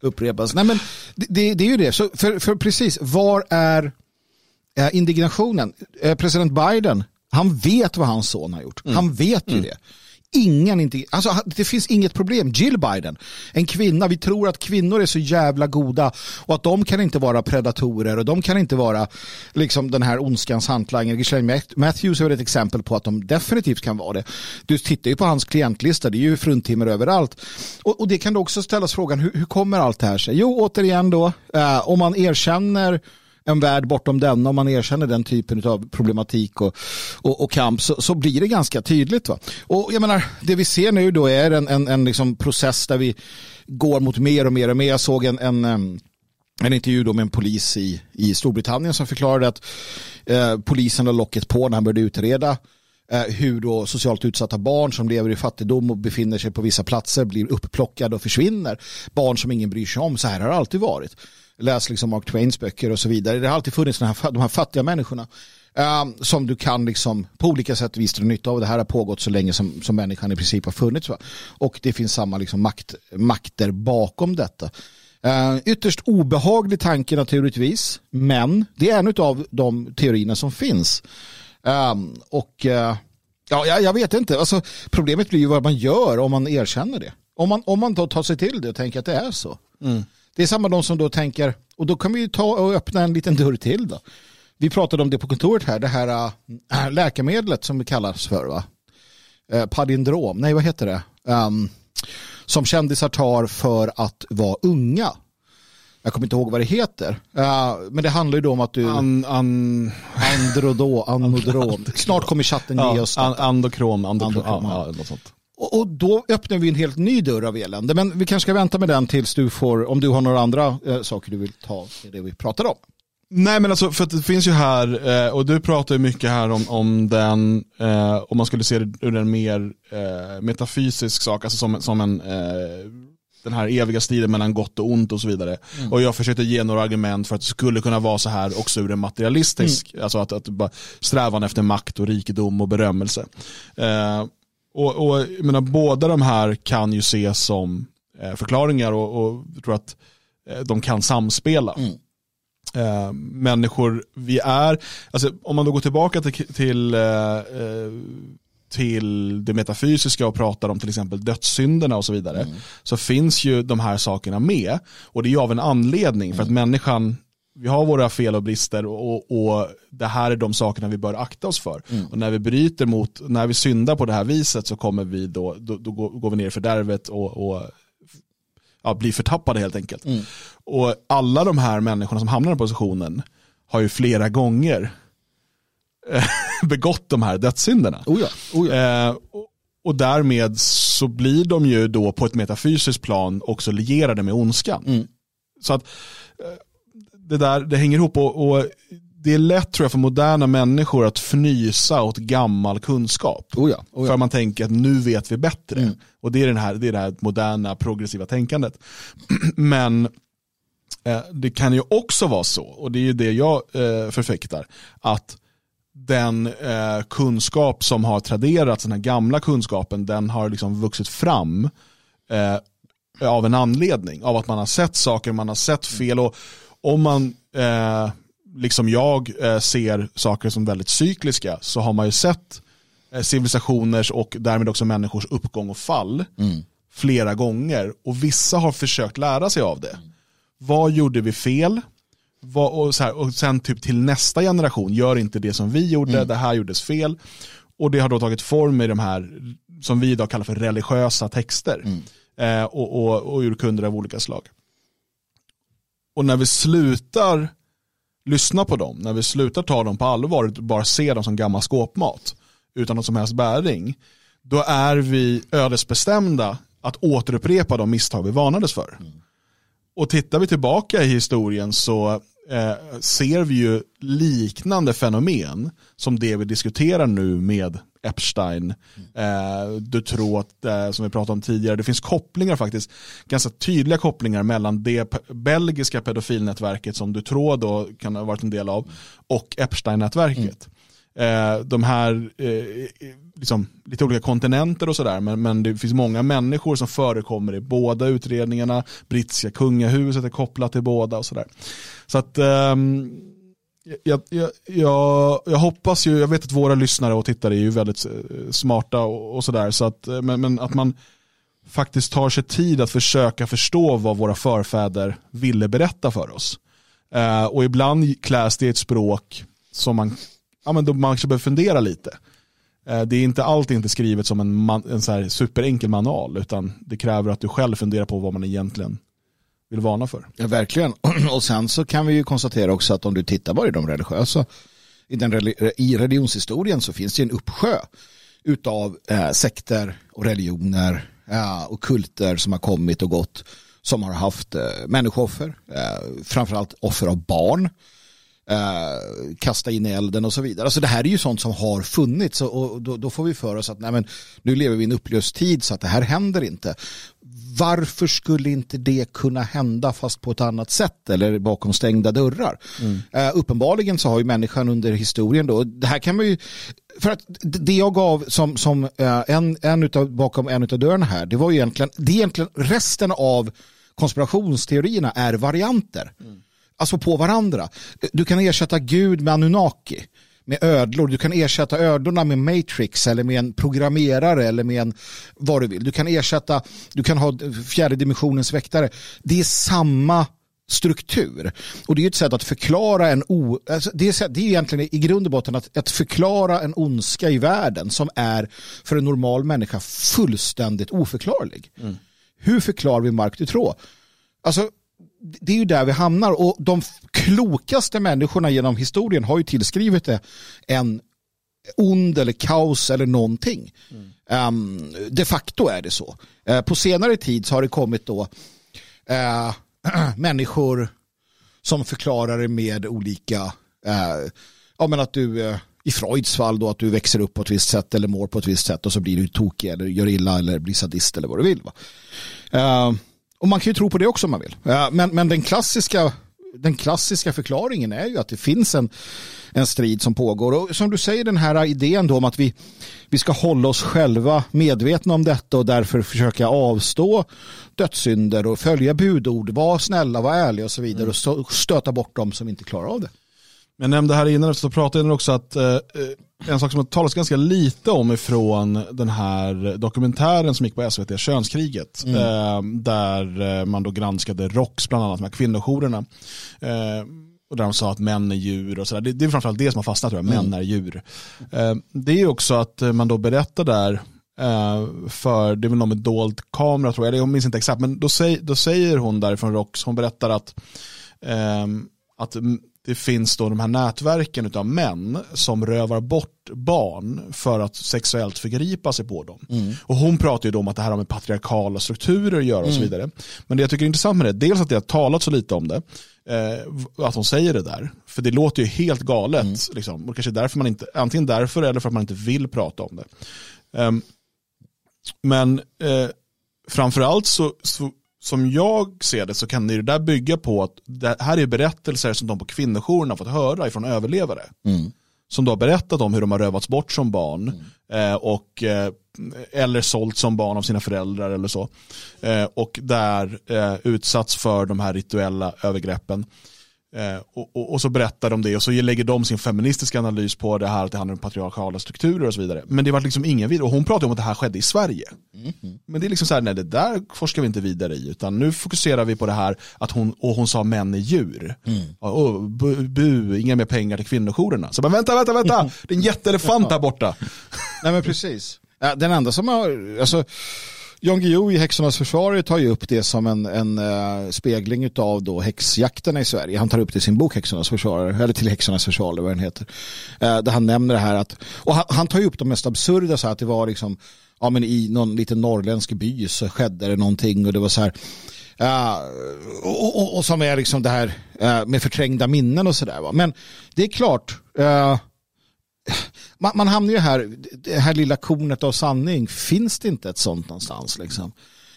upprepas. Nej, men det är ju det. Så för precis, var är indignationen? President Biden, han vet vad hans son har gjort. Han vet ju det. Alltså, det finns inget problem. Jill Biden, en kvinna, vi tror att kvinnor är så jävla goda och att de kan inte vara predatorer och de kan inte vara liksom den här ondskans hantlangen. Ghislaine Maxwell är ett exempel på att de definitivt kan vara det. Du tittar ju på hans klientlista, det är ju fruntimmer överallt. Och det kan då också ställas frågan, hur kommer allt det här sig? Jo, återigen då, om man erkänner en värld bortom den, om man erkänner den typen av problematik och kamp, så blir det ganska tydligt, va? Och jag menar, det vi ser nu då är en liksom process där vi går mot mer och mer och mer. Jag såg en intervju då med en polis i Storbritannien som förklarade att polisen har locket på när han började utreda hur då socialt utsatta barn som lever i fattigdom och befinner sig på vissa platser blir uppplockade och försvinner. Barn som ingen bryr sig om, så här har det alltid varit. Läs liksom Mark Twains böcker och så vidare. Det har alltid funnits de här fattiga människorna som du kan liksom på olika sätt visa nytta av. Det här har pågått så länge som människan i princip har funnits, va? Och det finns samma liksom makter bakom detta. Ytterst obehaglig tanke naturligtvis, men det är en av de teorierna som finns. Jag vet inte. Alltså, problemet blir ju vad man gör om man erkänner det. Om man tar sig till det och tänker att det är så. Det är samma de som då tänker, och då kan vi ju ta och öppna en liten dörr till då. Vi pratade om det på kontoret här, det här läkemedlet som det kallas för, va? Palindrom, nej vad heter det? Som kändisar tar för att vara unga. Jag kommer inte ihåg vad det heter. Men det handlar ju då om att du... Androdom. Snart kommer chatten ge oss det. Andokrom, något sånt. Och då öppnar vi en helt ny dörr av elände. Men vi kanske ska vänta med den tills du får, om du har några andra saker du vill ta i det vi pratar om. Nej, men alltså, för det finns ju här, och du pratar ju mycket här om den, om man skulle se det ur en mer metafysisk sak, alltså som en... den här eviga striden mellan gott och ont och så vidare. Och jag försökte ge några argument för att det skulle kunna vara så här också ur en materialistisk, alltså att bara strävan efter makt och rikedom och berömmelse. Jag menar, båda de här kan ju ses som förklaringar och jag tror att de kan samspela. Människor, vi är, alltså om man då går tillbaka till det metafysiska och pratar om till exempel dödssynderna och så vidare, så finns ju de här sakerna med, och det är ju av en anledning, för att människan, vi har våra fel och brister, och det här är de sakerna vi bör akta oss för. Och när vi bryter mot, när vi syndar på det här viset, så kommer vi då går vi ner i fördärvet och blir förtappade helt enkelt. Och alla de här människorna som hamnar i positionen har ju flera gånger begått de här dödssynderna. Oh ja. Och därmed så blir de ju då på ett metafysiskt plan också lierade med ondskan. Mm. Så att det där, det hänger ihop, och det är lätt, tror jag, för moderna människor att fnysa åt gammal kunskap. Oh ja. För man tänker att nu vet vi bättre. Mm. Och det är det här moderna progressiva tänkandet. Men det kan ju också vara så, och det är ju det jag förfäktar, att den kunskap som har traderats, den här gamla kunskapen, den har liksom vuxit fram av en anledning, av att man har sett saker, man har sett fel. Och om man liksom jag ser saker som väldigt cykliska, så har man ju sett civilisationers och därmed också människors uppgång och fall flera gånger, och vissa har försökt lära sig av det. Vad gjorde vi fel? Och sen typ till nästa generation, gör inte det som vi gjorde, det här gjordes fel. Och det har då tagit form i de här som vi idag kallar för religiösa texter och urkunder av olika slag. Och när vi slutar lyssna på dem, när vi slutar ta dem på allvar, bara se dem som gammal skåpmat utan någon som helst bäring, då är vi ödesbestämda att återupprepa de misstag vi varnades för. Och tittar vi tillbaka i historien så ser vi ju liknande fenomen som det vi diskuterar nu med Epstein, Dutroux, som vi pratade om tidigare. Det finns kopplingar faktiskt, ganska tydliga kopplingar mellan det belgiska pedofilnätverket som Dutroux då kan ha varit en del av och Epstein-nätverket. De här liksom, lite olika kontinenter och sådär, men det finns många människor som förekommer i båda utredningarna. Brittiska kungahuset är kopplat till båda och sådär. Så att jag hoppas ju, jag vet att våra lyssnare och tittare är ju väldigt smarta och sådär, så att, men att man faktiskt tar sig tid att försöka förstå vad våra förfäder ville berätta för oss. Och ibland kläs det i ett språk som man men då man kanske behöver fundera lite. Det är inte alltid inte skrivet som en så här superenkel manual, utan det kräver att du själv funderar på vad man egentligen vill varna för. Ja, verkligen. Och sen så kan vi ju konstatera också att om du tittar bara i de religiösa, i religionshistorien, så finns det en uppsjö utav sekter och religioner och kulter som har kommit och gått, som har haft människooffer, framförallt offer av barn, kasta in i elden och så vidare. Alltså det här är ju sånt som har funnits, och då får vi för oss att nej, men nu lever vi i en upplöst tid, så att det här händer inte. Varför skulle inte det kunna hända, fast på ett annat sätt eller bakom stängda dörrar? Uppenbarligen så har ju människan under historien då, det här kan man ju, för att det jag gav som en utav, bakom en utav dörren här, det var ju egentligen, det är egentligen resten av konspirationsteorierna är varianter. Alltså på varandra. Du kan ersätta Gud med Anunnaki, med ödlor. Du kan ersätta ödlorna med Matrix eller med en programmerare eller med en vad du vill. Du kan ersätta, du kan ha fjärde dimensionens väktare. Det är samma struktur. Och det är ju ett sätt att förklara det är egentligen i grund och botten att förklara en ondska i världen som är för en normal människa fullständigt oförklarlig. Hur förklarar vi Marc Dutroux? Alltså, det är ju där vi hamnar, och de klokaste människorna genom historien har ju tillskrivit det en ond eller kaos eller någonting. De facto är det så. På senare tid så har det kommit då människor som förklarar det med olika men att du i Freuds fall då, att du växer upp på ett visst sätt eller mår på ett visst sätt, och så blir du tokig eller gör illa eller blir sadist eller vad du vill, va? Och man kan ju tro på det också om man vill. Men den klassiska förklaringen är ju att det finns en strid som pågår. Och som du säger, den här idén då om att vi ska hålla oss själva medvetna om detta och därför försöka avstå dödssynder och följa budord. Var snälla, var ärliga och så vidare. Och stöta bort dem som inte klarar av det. Jag nämnde här innan, så pratade jag också att en sak som har talats ganska lite om ifrån den här dokumentären som gick på SVT, Könskriget, där man då granskade Rocks, bland annat, med kvinnojourerna, och där de sa att män är djur och sådär. Det är framförallt det som har fastnat, tror jag, män är djur. Det är ju också att man då berättar där, för det är väl någon med dold kamera, tror jag, jag minns inte exakt, men då säger hon där från Rocks, hon berättar att det finns då de här nätverken utav män som rövar bort barn för att sexuellt förgripa sig på dem. Mm. Och hon pratar ju då om att det här har med patriarkala strukturer att göra och så vidare. Men det jag tycker är intressant med det, dels att jag har talat så lite om det, att hon säger det där. För det låter ju helt galet. Liksom. Och kanske därför man inte, antingen därför eller för att man inte vill prata om det. Men framförallt så som jag ser det så kan det där bygga på att det här är berättelser som de på kvinnojourerna har fått höra ifrån överlevare. Mm. Som då har berättat om hur de har rövats bort som barn eller sålt som barn av sina föräldrar eller så. Och där utsatts för de här rituella övergreppen. Och så berättar de det och så lägger de sin feministiska analys på det här att det handlar om patriarkala strukturer och så vidare. Men det var liksom ingen vidare. Och hon pratade om att det här skedde i Sverige. Mm-hmm. Men det är liksom så här, nej, det där forskar vi inte vidare i, utan nu fokuserar vi på det här att hon sa män är djur. Inga mer pengar till kvinnojourerna. Så bara vänta, det är en jätteelefant här borta. Nej men precis. Den enda som har, alltså John Gio i Häxornas försvarare tar ju upp det som en spegling utav då häxjakterna i Sverige. Han tar upp det i sin bok Häxornas försvarare, eller till Häxornas försvarare vad den heter. Där han nämner det här att, och han tar ju upp de mest absurda, så att det var liksom, ja men i någon liten norrländsk by så skedde det någonting och det var så här och som är liksom det här med förträngda minnen och sådär va. Men det är klart man hamnar ju här, det här lilla kornet av sanning, finns det inte ett sånt någonstans liksom?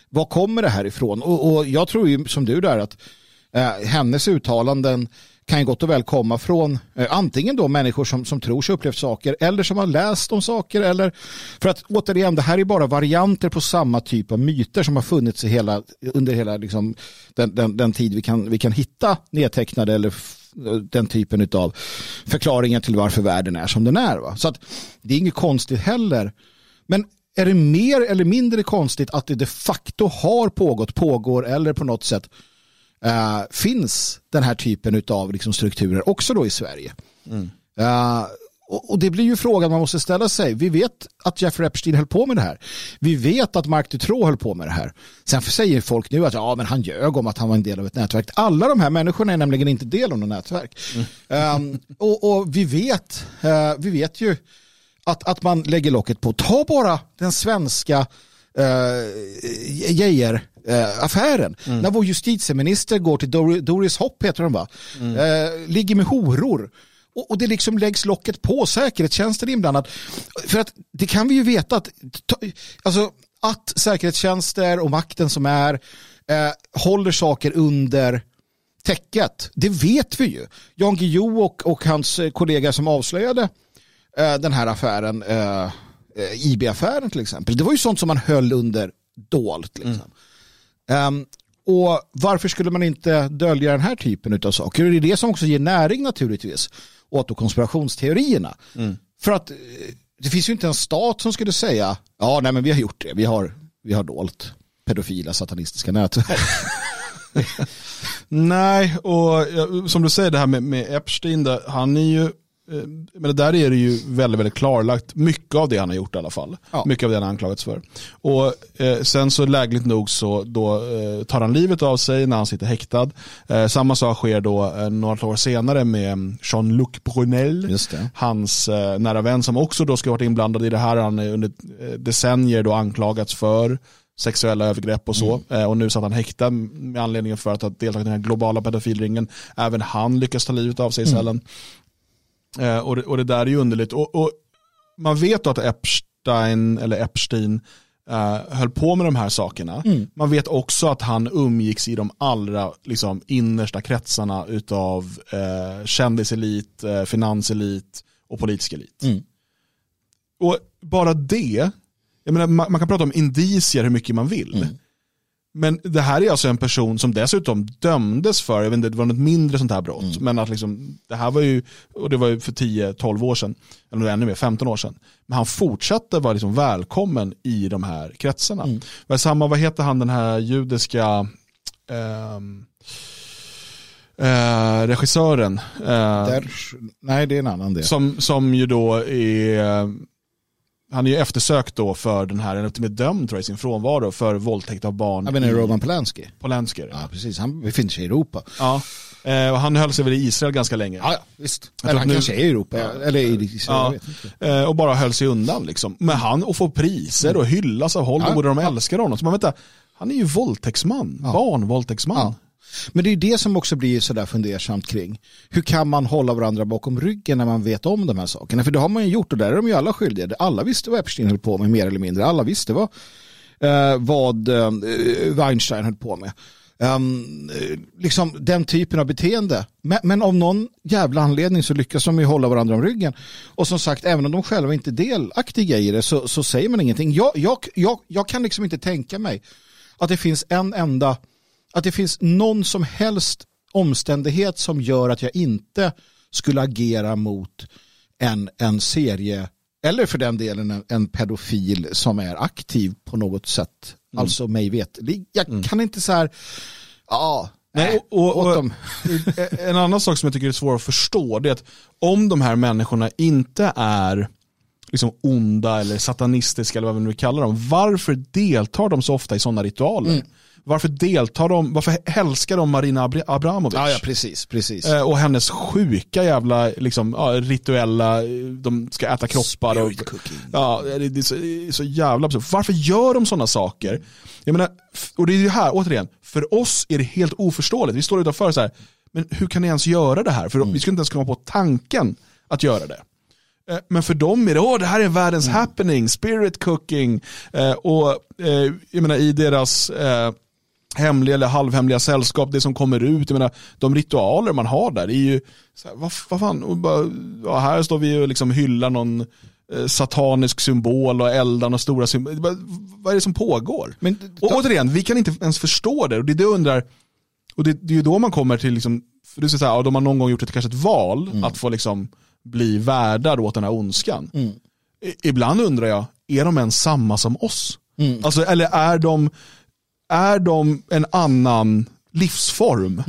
Var kommer det här ifrån? Och jag tror ju som du där att hennes uttalanden kan ju gott och väl komma från antingen då människor som tror sig upplevt saker eller som har läst om saker, eller för att återigen, det här är bara varianter på samma typ av myter som har funnits i under hela liksom, den tid vi kan hitta nedtecknade eller den typen utav förklaringar till varför världen är som den är va? Så att det är inget konstigt heller, men är det mer eller mindre konstigt att det de facto har pågår eller på något sätt finns den här typen utav liksom strukturer också då i Sverige. Och det blir ju frågan man måste ställa sig. Vi vet att Jeffrey Epstein höll på med det här. Vi vet att Marc Dutroux höll på med det här. Sen säger folk nu att men han ljög om att han var en del av ett nätverk. Alla de här människorna är nämligen inte del av något nätverk. Och vi vet ju att man lägger locket på. Ta bara den svenska affären. När vår justitieminister går till Doris Hopp heter hon va? Ligger med horor. Och det liksom läggs locket på, säkerhetstjänsten inblandad. För att det kan vi ju veta att säkerhetstjänster och makten som är håller saker under täcket. Det vet vi ju. Jan Guillou och hans kollega som avslöjade den här affären, IB-affären till exempel. Det var ju sånt som man höll under dolt liksom. Och varför skulle man inte dölja den här typen av saker? Det är det som också ger näring naturligtvis åt konspirationsteorierna. För att det finns ju inte en stat som skulle säga nej men vi har gjort det. Vi har dolt pedofila satanistiska nätverk. Nej, och som du säger det här med Epstein, han är ju, men där är det ju väldigt, väldigt klarlagt mycket av det han har gjort i alla fall. Ja. Mycket av det han har anklagats för. Och sen så lägligt nog så då tar han livet av sig när han sitter häktad. Samma sak sker då några år senare med Jean-Luc Brunel. Hans nära vän som också då ska ha varit inblandad i det här. Han är under decennier då anklagats för sexuella övergrepp och så. Och nu satt han häktad med anledningen för att ha deltagit i den här globala pedofilringen. Även han lyckas ta livet av sig i cellen. Och det där är ju underligt. Och man vet då att Epstein höll på med de här sakerna. Man vet också att han umgicks i de allra liksom, innersta kretsarna utav kändiselit, finanselit och politisk elit. Och bara det, jag menar, man kan prata om indicier hur mycket man vill. Men det här är alltså en person som dessutom dömdes för, jag vet inte, det var något mindre sånt här brott, men att liksom, det här var ju, och det var ju för 10-12 år sedan, eller ännu mer, 15 år sedan. Men han fortsatte vara liksom välkommen i de här kretsarna. Samma, vad heter han, den här judiska regissören? Det är en annan del. Som ju då är Han är ju eftersökt då för den här, eller till och med dömd tror jag i sin frånvaro för våldtäkt av barn. Jag menar Roman Polanski. Polanski. Ja, precis. Han befinner sig i Europa. Ja. Och han höll sig väl i Israel ganska länge. Ja, visst. Eller han nu... kanske är i Europa. Ja. Eller i Israel, ja. Jag vet inte. Och bara höll sig undan liksom. Men han, och får priser och hyllas av Hollywood, och de älskar honom. Så man vet inte, han är ju våldtäktsman. Ja. Barnvåldtäktsman. Ja. Men det är ju det som också blir sådär fundersamt kring. Hur kan man hålla varandra bakom ryggen när man vet om de här sakerna? För det har man ju gjort, och där är de ju alla skyldiga. Alla visste vad Epstein höll på med, mer eller mindre. Alla visste vad Weinstein höll på med. Liksom den typen av beteende. Men av någon jävla anledning så lyckas de ju hålla varandra om ryggen. Och som sagt, även om de själva inte är delaktiga i det, så säger man ingenting. Jag kan liksom inte tänka mig att det finns någon som helst omständighet som gör att jag inte skulle agera mot en serie, eller för den delen en pedofil som är aktiv på något sätt. Mm. Alltså mig vet. Jag kan inte så här... Ja, nej, och en annan sak som jag tycker är svår att förstå, det är att om de här människorna inte är liksom onda eller satanistiska eller vad vi nu kallar dem, varför deltar de så ofta i sådana ritualer? Mm. Varför deltar de? Varför hälskar de Marina Abramovic? Ja, precis. Och hennes sjuka jävla liksom, rituella, de ska äta kroppar och det är så jävla absurt. Varför gör de såna saker? Jag menar, och det är ju här återigen, för oss är det helt oförståeligt. Vi står utanför så här, men hur kan ni ens göra det här? För vi skulle inte ens komma på tanken att göra det. Men för dem är det, det här är världens happening, spirit cooking, och jag menar i deras hemliga eller halvhemliga sällskap, det som kommer ut, jag menar, de ritualer man har där är ju så här, vad fan, och bara, här står vi och liksom hyllar någon satanisk symbol och eldan och stora symbol. Vad är det som pågår? Men, och återigen, vi kan inte ens förstå det, och det undrar, och det är ju då man kommer till liksom, för du säger så här, de har någon gång gjort ett, kanske ett val att få liksom bli värdar åt den här ondskan. Ibland undrar jag, är de ens samma som oss? Alltså, eller är de en annan livsform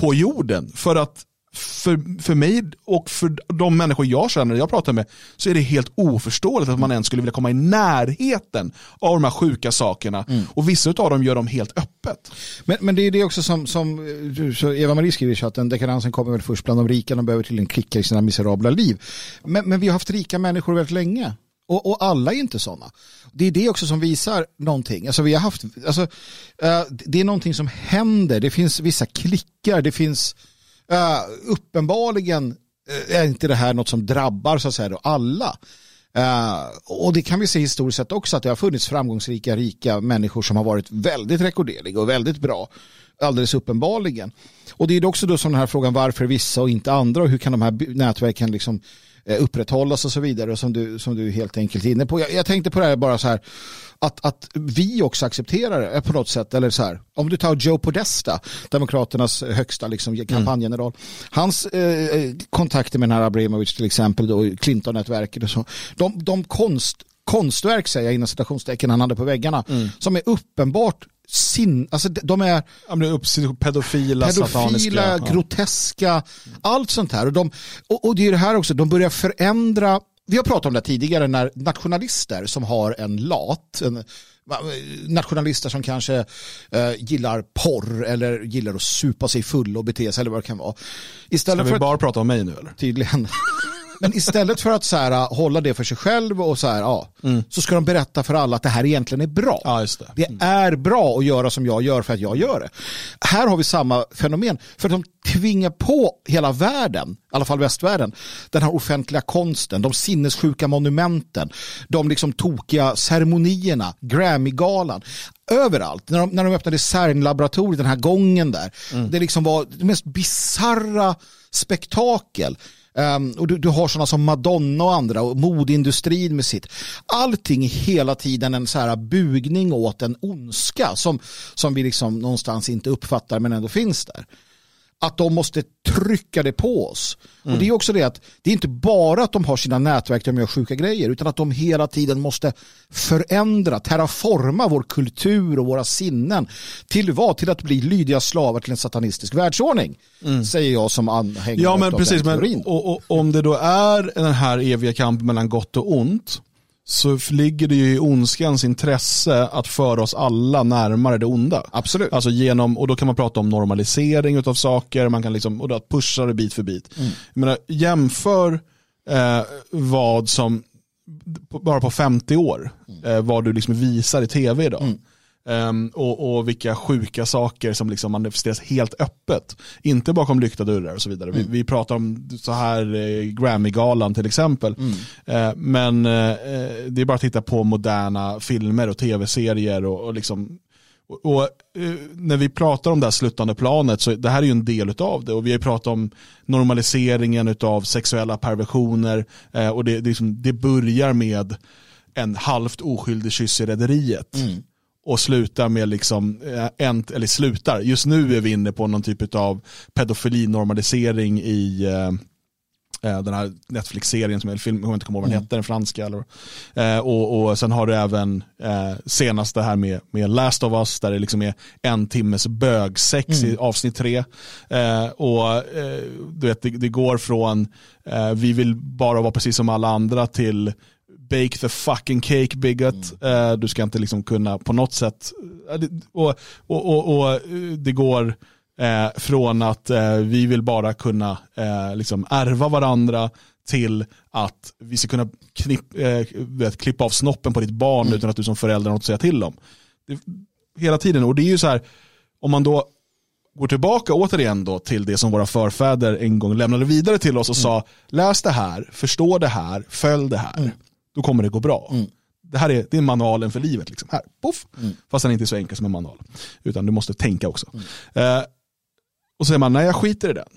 på jorden? För att för mig och för de människor jag känner, jag pratar med, så är det helt oförståeligt att man ens skulle vilja komma i närheten av de här sjuka sakerna. Och vissa av dem gör dem helt öppet. Men det är det också som Eva-Marie skriver i chatten, dekadansen kommer väl först bland de rika, de behöver till en klicka i sina miserabla liv. Men vi har haft rika människor väldigt länge. Och alla är inte sådana. Det är det också som visar någonting. Alltså vi har haft, det är någonting som händer. Det finns vissa klickar, det finns... uppenbarligen är inte det här något som drabbar så att säga då alla, och det kan vi se historiskt sett också, att det har funnits framgångsrika rika människor som har varit väldigt rekorderliga och väldigt bra, alldeles uppenbarligen, och det är också då som den här frågan, varför vissa och inte andra, och hur kan de här nätverken liksom upprätthållas och så vidare, och som du helt enkelt är inne på. Jag tänkte på det här bara så här, att vi också accepterar det på något sätt, eller så här, om du tar Joe Podesta, demokraternas högsta liksom kampanjgeneral, hans kontakter med den här Abramovich till exempel då, Clinton-nätverket och så, de konstverk säger jag innan citationstecken han hade på väggarna, som är uppenbart alltså de är pedofila, groteska, allt sånt här, och det är det här också, de börjar förändra. Vi har pratat om det tidigare, när nationalister som har nationalister som kanske gillar porr eller gillar att supa sig full och bete sig eller vad det kan vara. Istället för bara prata om mig nu eller? Tydligen. Men istället för att så här, hålla det för sig själv och så här, så ska de berätta för alla att det här egentligen är bra. Ja, just det. Det är bra att göra som jag gör för att jag gör det. Här har vi samma fenomen, för att de tvingar på hela världen, i alla fall västvärlden, den här offentliga konsten, de sinnessjuka monumenten, de liksom tokiga ceremonierna, Grammy-galan. Överallt, när de öppnade CERN-laboratoriet den här gången där, det liksom var det mest bizarra spektakel. Och du har sådana som Madonna och andra, och modindustrin med sitt. Allting är hela tiden en så här bugning åt en ondska som vi liksom någonstans inte uppfattar, men ändå finns där. Att de måste trycka det på oss. Och det är också det, att det är inte bara att de har sina nätverk där de gör sjuka grejer, utan att de hela tiden måste förändra, terraforma vår kultur och våra sinnen till att bli lydiga slavar till en satanistisk världsordning, säger jag som anhängare. Ja, men precis, men om det då är den här eviga kampen mellan gott och ont, så ligger det ju i ondskans intresse att föra oss alla närmare det onda. Absolut. Alltså genom, och då kan man prata om normalisering av saker, man kan liksom, och då pusha det bit för bit. Mm. Jag menar, jämför vad som bara på 50 år vad du liksom visar i tv idag. Mm. Och vilka sjuka saker som liksom manifesteras helt öppet, inte bakom lyckta dörrar och så vidare. Vi pratar om så här Grammy-galan till exempel, men det är bara att titta på moderna filmer och tv-serier och liksom, och när vi pratar om det här slutande planet, så det här är ju en del utav det. Och vi har ju pratat om normaliseringen utav sexuella perversioner, och det börjar med en halvt oskyldig kyss i Rederiet. Mm. Och slutar med liksom, eller slutar, just nu är vi inne på någon typ av pedofilinormalisering i den här Netflix-serien som är en film, jag inte kommer ihåg vad den heter, den franska. Eller, och sen har du även senast det här med Last of Us, där det liksom är en timmes bögsex i avsnitt 3. Och du vet, det går från vi vill bara vara precis som alla andra till bake the fucking cake, bigot. Du ska inte liksom kunna på något sätt, och det går från att vi vill bara kunna liksom ärva varandra till att vi ska kunna klippa av snoppen på ditt barn utan att du som förälder har något att säga till om. Det, hela tiden. Och det är ju så här, om man då går tillbaka återigen då till det som våra förfäder en gång lämnade vidare till oss och sa, läs det här, förstå det här, följ det här. Då kommer det gå bra. Det här är manualen för livet. Liksom. Här, puff. Fast den är inte så enkel som en manual. Utan du måste tänka också. Och så säger man, nej, jag skiter i den.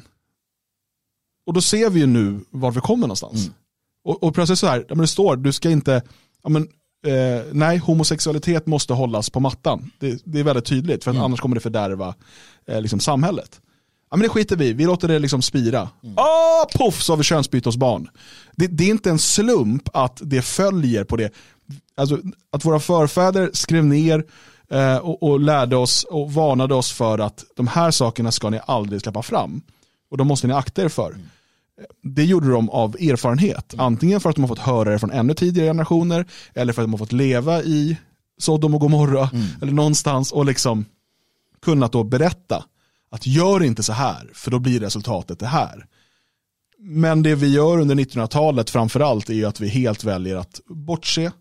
Och då ser vi ju nu var vi kommer någonstans. Och plötsligt så här, men det står, du ska inte... Ja, men, nej, homosexualitet måste hållas på mattan. Det är väldigt tydligt. För att annars kommer det fördärva liksom, samhället. Ja, men det skiter vi. Vi låter det liksom spira. Puff, så har vi könsbyte hos barn. Det är inte en slump att det följer på det. Alltså, att våra förfäder skrev ner och lärde oss och varnade oss för att de här sakerna ska ni aldrig släppa fram. Och de måste ni akta er för. Det gjorde de av erfarenhet. Antingen för att de har fått höra det från ännu tidigare generationer, eller för att de har fått leva i Sodom och Gomorra eller någonstans och liksom kunnat då berätta att gör inte så här, för då blir resultatet det här. Men det vi gör under 1900-talet framförallt är att vi helt väljer att bortse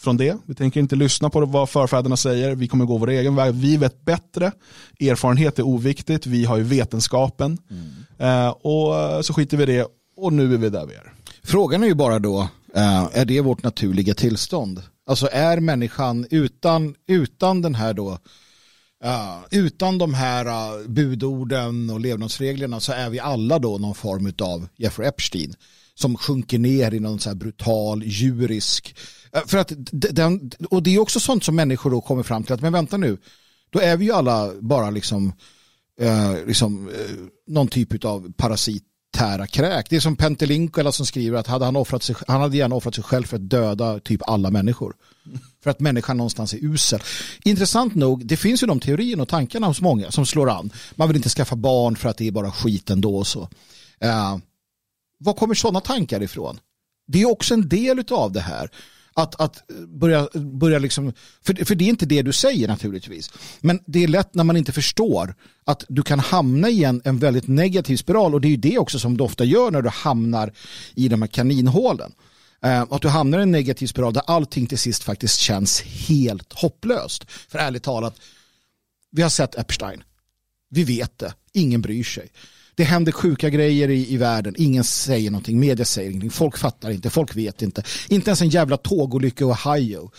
från det. Vi tänker inte lyssna på vad förfäderna säger. Vi kommer gå vår egen väg. Vi vet bättre. Erfarenhet är oviktigt. Vi har ju vetenskapen. Och så skiter vi det. Och nu är vi där vi är. Frågan är ju bara då, är det vårt naturliga tillstånd? Alltså är människan utan den här då, utan de här budorden och levnadsreglerna, så är vi alla då någon form av Jeffrey Epstein som sjunker ner i någon så här brutal, djurisk. För att den, och det är också sånt som människor då kommer fram till att, men vänta nu, då är vi ju alla bara liksom någon typ av parasitära kräk. Det är som Pentelinko eller som skriver att han hade gärna offrat sig själv för att döda typ alla människor. För att människan någonstans är usel. Intressant nog, det finns ju de teorierna och tankarna hos många som slår an. Man vill inte skaffa barn för att det är bara skit ändå och så. Vad kommer sådana tankar ifrån? Det är också en del av det här. Att börja liksom... För det är inte det du säger naturligtvis. Men det är lätt när man inte förstår att du kan hamna i en väldigt negativ spiral. Och det är ju det också som du ofta gör när du hamnar i de här kaninhålen. Att du hamnar i en negativ spiral där allting till sist faktiskt känns helt hopplöst. För ärligt talat, vi har sett Epstein. Vi vet det. Ingen bryr sig. Det händer sjuka grejer i världen. Ingen säger någonting. Media säger ingenting. Folk fattar inte. Folk vet inte. Inte ens en jävla tågolycka i Ohio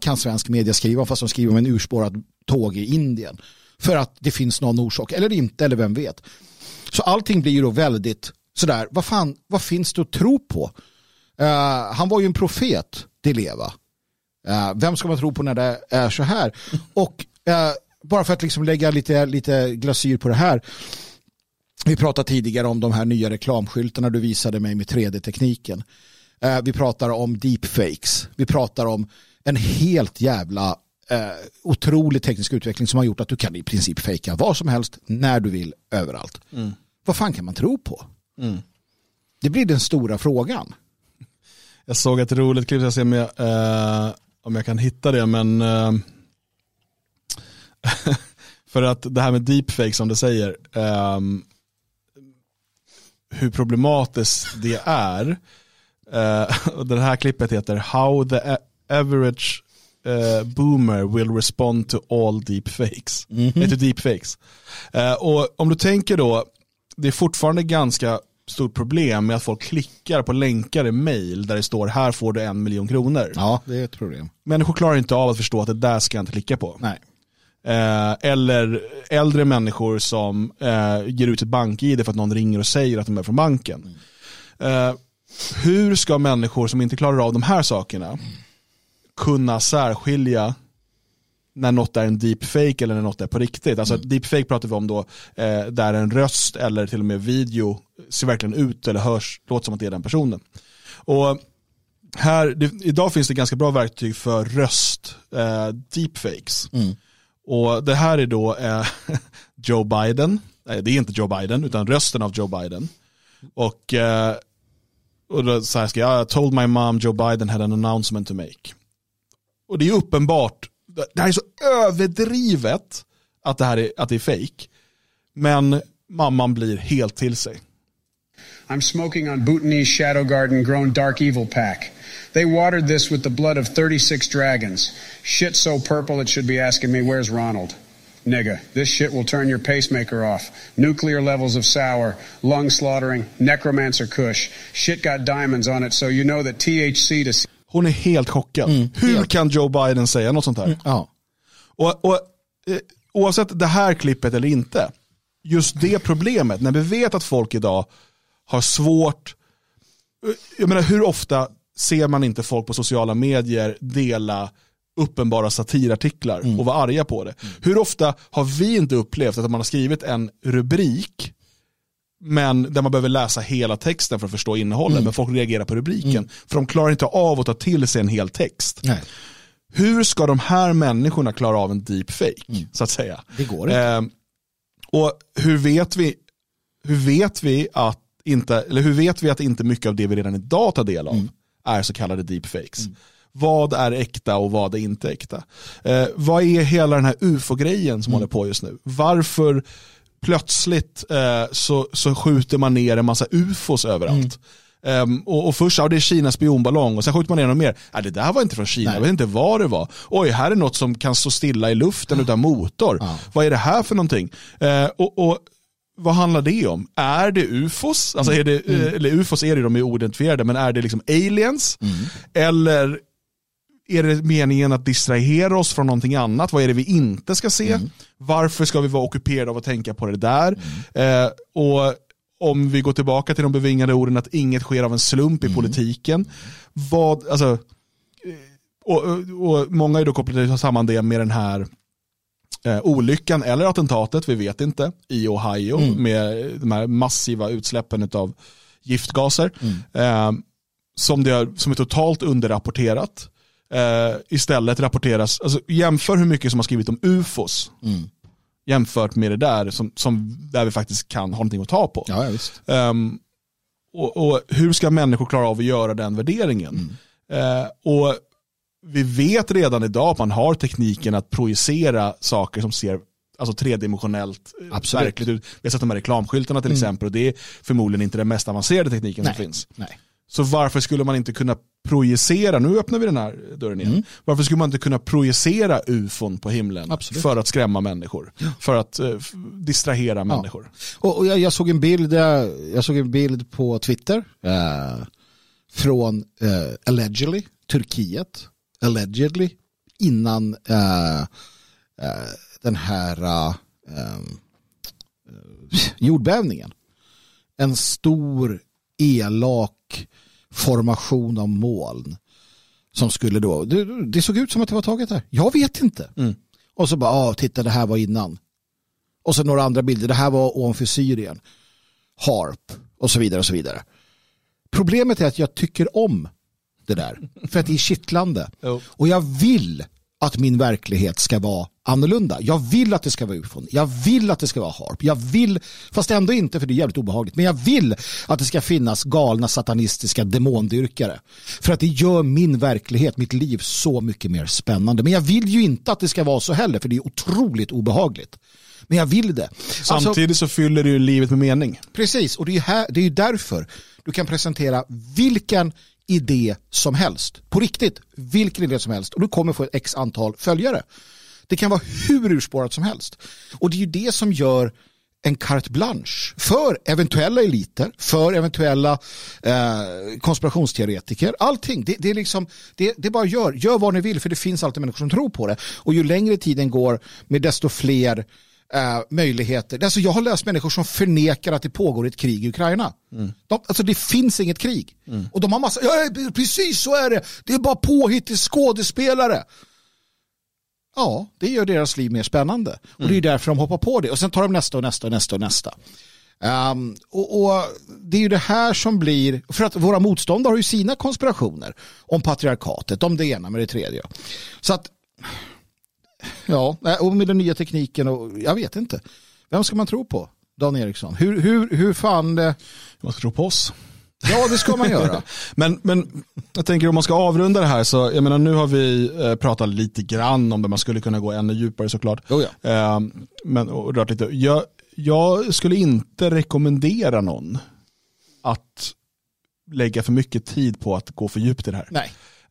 kan svensk media skriva, fast de skriver om en urspårad tåg i Indien. För att det finns någon orsak. Eller inte, eller vem vet. Så allting blir ju då väldigt sådär. Vad fan, vad finns det att tro på? Han var ju en profet till leva. Vem ska man tro på när det är så här? Och bara för att liksom lägga lite glasyr på det här. Vi pratade tidigare om de här nya reklamskyltarna du visade mig med 3D-tekniken. Vi pratar om deepfakes. Vi pratar om en helt jävla otrolig teknisk utveckling som har gjort att du kan i princip fejka vad som helst när du vill överallt. Vad fan kan man tro på? Det blir den stora frågan. Jag såg ett roligt klipp, jag ser om jag kan hitta det, men för att det här med deepfake som du säger, hur problematiskt det är. Det här klippet heter How the average boomer will respond to all deepfakes. Mm-hmm. Till deepfakes. Och om du tänker då, det är fortfarande ganska stort problem med att folk klickar på länkar i mail där det står här får du 1 miljon kronor. Ja, det är ett problem. Människor klarar inte av att förstå att det där ska jag inte klicka på. Nej. Eller äldre människor som ger ut ett bank-ID för att någon ringer och säger att de är från banken. Hur ska människor som inte klarar av de här sakerna kunna särskilja när något är en deepfake eller när något är på riktigt? Alltså deepfake pratar vi om då där en röst eller till och med video ser verkligen ut eller hörs, låter som att det är den personen. Och här, idag finns det ganska bra verktyg för röst deepfakes. Mm. Och det här är då Joe Biden. Nej, det är inte Joe Biden utan rösten av Joe Biden. Och då så här ska jag, I told my mom Joe Biden had an announcement to make. Och det är uppenbart, det här är så överdrivet att det här är, att det är fake. Men mamman blir helt till sig. I'm smoking on Bhutanese shadow garden grown dark evil pack. They watered this with the blood of 36 dragons. Shit so purple it should be asking me where's Ronald. Nigga, this shit will turn your pacemaker off. Nuclear levels of sour, lung slaughtering, necromancer kush. Shit got diamonds on it so you know that THC to... Hon är helt chockad. Hur kan Joe Biden säga något sånt här? Ja. Och oavsett det här klippet eller inte, just det problemet, när vi vet att folk idag har svårt... Jag menar, hur ofta ser man inte folk på sociala medier dela uppenbara satirartiklar och vara arga på det? Hur ofta har vi inte upplevt att man har skrivit en rubrik men där man behöver läsa hela texten för att förstå innehållet, men folk reagerar på rubriken för de klarar inte av att ta till sig en hel text. Nej. Hur ska de här människorna klara av en deepfake så att säga? Det går inte. Och hur vet vi att inte, eller hur vet vi att inte mycket av det vi redan idag tar del av är så kallade deepfakes? Vad är äkta och vad är inte äkta? Vad är hela den här UFO-grejen som håller på just nu? Varför plötsligt så skjuter man ner en massa UFOs överallt? Och först, det är Kinas spionballong och sen skjuter man ner något mer. Det där var inte från Kina, jag vet inte vad det var. Oj, här är något som kan stå stilla i luften utan motor. Vad är det här för någonting? Och vad handlar det om? Är det UFOs? Alltså är det, eller UFOs är det, de är oidentifierade, men är det liksom aliens? Eller är det meningen att distrahera oss från någonting annat? Vad är det vi inte ska se? Varför ska vi vara ockuperade av att tänka på det där? Och om vi går tillbaka till de bevingade orden att inget sker av en slump i politiken. Vad, alltså, och många är då kopplade samman det med den här olyckan eller attentatet, vi vet inte, i Ohio med de här massiva utsläppen av giftgaser som är totalt underrapporterat. Istället rapporteras, alltså jämför hur mycket som har skrivit om UFOs jämfört med det där som där vi faktiskt kan ha någonting att ta på. Ja, visst. Och hur ska människor klara av att göra den värderingen? Och vi vet redan idag att man har tekniken att projicera saker som ser, alltså, tredimensionellt verkligt ut. Vi har sett de här reklamskyltarna till exempel, och det är förmodligen inte den mest avancerade tekniken som finns. Nej. Så varför skulle man inte kunna projicera, nu öppnar vi den här dörren igen, varför skulle man inte kunna projicera UFOn på himlen? Absolut. För att skrämma människor, för att distrahera människor. Och jag såg en bild, på Twitter från allegedly Turkiet, allegedly innan den här jordbävningen. En stor elak formation av moln som skulle då, det såg ut som att det var taget här. Jag vet inte. Och så bara, titta, det här var innan. Och så några andra bilder, det här var ovanför Syrien. Harp och så vidare och så vidare. Problemet är att jag tycker om det där, för att det är kittlande. Och jag vill att min verklighet ska vara annorlunda. Jag vill att det ska vara UFOn. Jag vill att det ska vara harp. Jag vill, fast ändå inte, för det är jävligt obehagligt. Men jag vill att det ska finnas galna satanistiska demondyrkare. För att det gör min verklighet, mitt liv, så mycket mer spännande. Men jag vill ju inte att det ska vara så heller, för det är otroligt obehagligt. Men jag vill det. Samtidigt alltså, så fyller det ju livet med mening. Precis, och det är ju därför du kan presentera vilken idé som helst. På riktigt, vilken idé som helst. Och du kommer få ett x antal följare. Det kan vara hur urspårat som helst. Och det är ju det som gör en carte blanche för eventuella eliter, för eventuella konspirationsteoretiker. Allting. Det är liksom, det bara gör vad ni vill, för det finns alltid människor som tror på det. Och ju längre tiden går med desto fler möjligheter. Alltså jag har läst människor som förnekar att det pågår ett krig i Ukraina. Mm. Alltså det finns inget krig. Mm. Och de har massa, ja, precis så är det. Det är bara påhitt i skådespelare. Ja, det gör deras liv mer spännande. Och det är ju därför de hoppar på det. Och sen tar de nästa. Och det är ju det här som blir... För att våra motståndare har ju sina konspirationer. Om patriarkatet, om det ena med det tredje. Så att... Ja, och med den nya tekniken och... Jag vet inte. Vem ska man tro på, Dan Eriksson? Hur fan... Man ska tro på oss. Ja, det ska man göra. men jag tänker om man ska avrunda det här, så jag menar, nu har vi pratat lite grann om det. Man skulle kunna gå ännu djupare såklart. Oh ja. Men och rört lite. Jag skulle inte rekommendera någon att lägga för mycket tid på att gå för djupt i det här.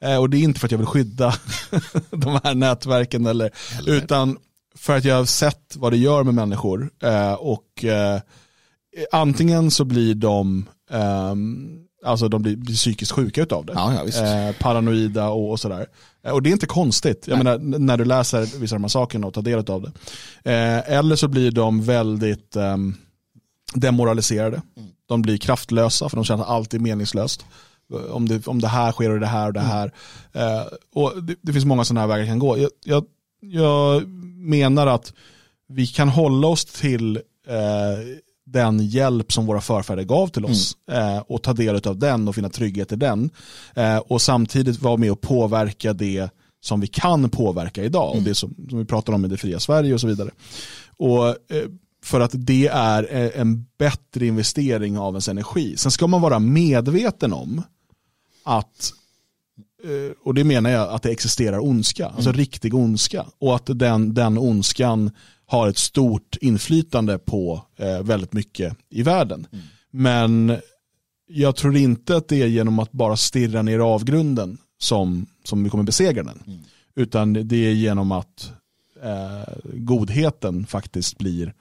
Nej. Och det är inte för att jag vill skydda de här nätverken eller utan för att jag har sett vad det gör med människor. Och antingen så blir de alltså de blir psykiskt sjuka utav det. Ja, visst. Paranoida och sådär. Och det är inte konstigt. Jag menar, när du läser vissa av de här sakerna och tar del av det. Eller så blir de väldigt demoraliserade. De blir kraftlösa för de känner att allt är meningslöst. Om det här sker och det här och det här. Och det finns många sådana här vägar kan gå. Jag menar att vi kan hålla oss till den hjälp som våra förfäder gav till oss och ta del av den och finna trygghet i den och samtidigt vara med och påverka det som vi kan påverka idag och det som vi pratar om i det fria Sverige och så vidare. Och för att det är en bättre investering av ens energi. Sen ska man vara medveten om att, och det menar jag, att det existerar ondska, alltså riktig ondska, och att den ondskan har ett stort inflytande på väldigt mycket i världen. Mm. Men jag tror inte att det är genom att bara stirra ner avgrunden som vi kommer besegra den. Mm. Utan det är genom att godheten faktiskt blir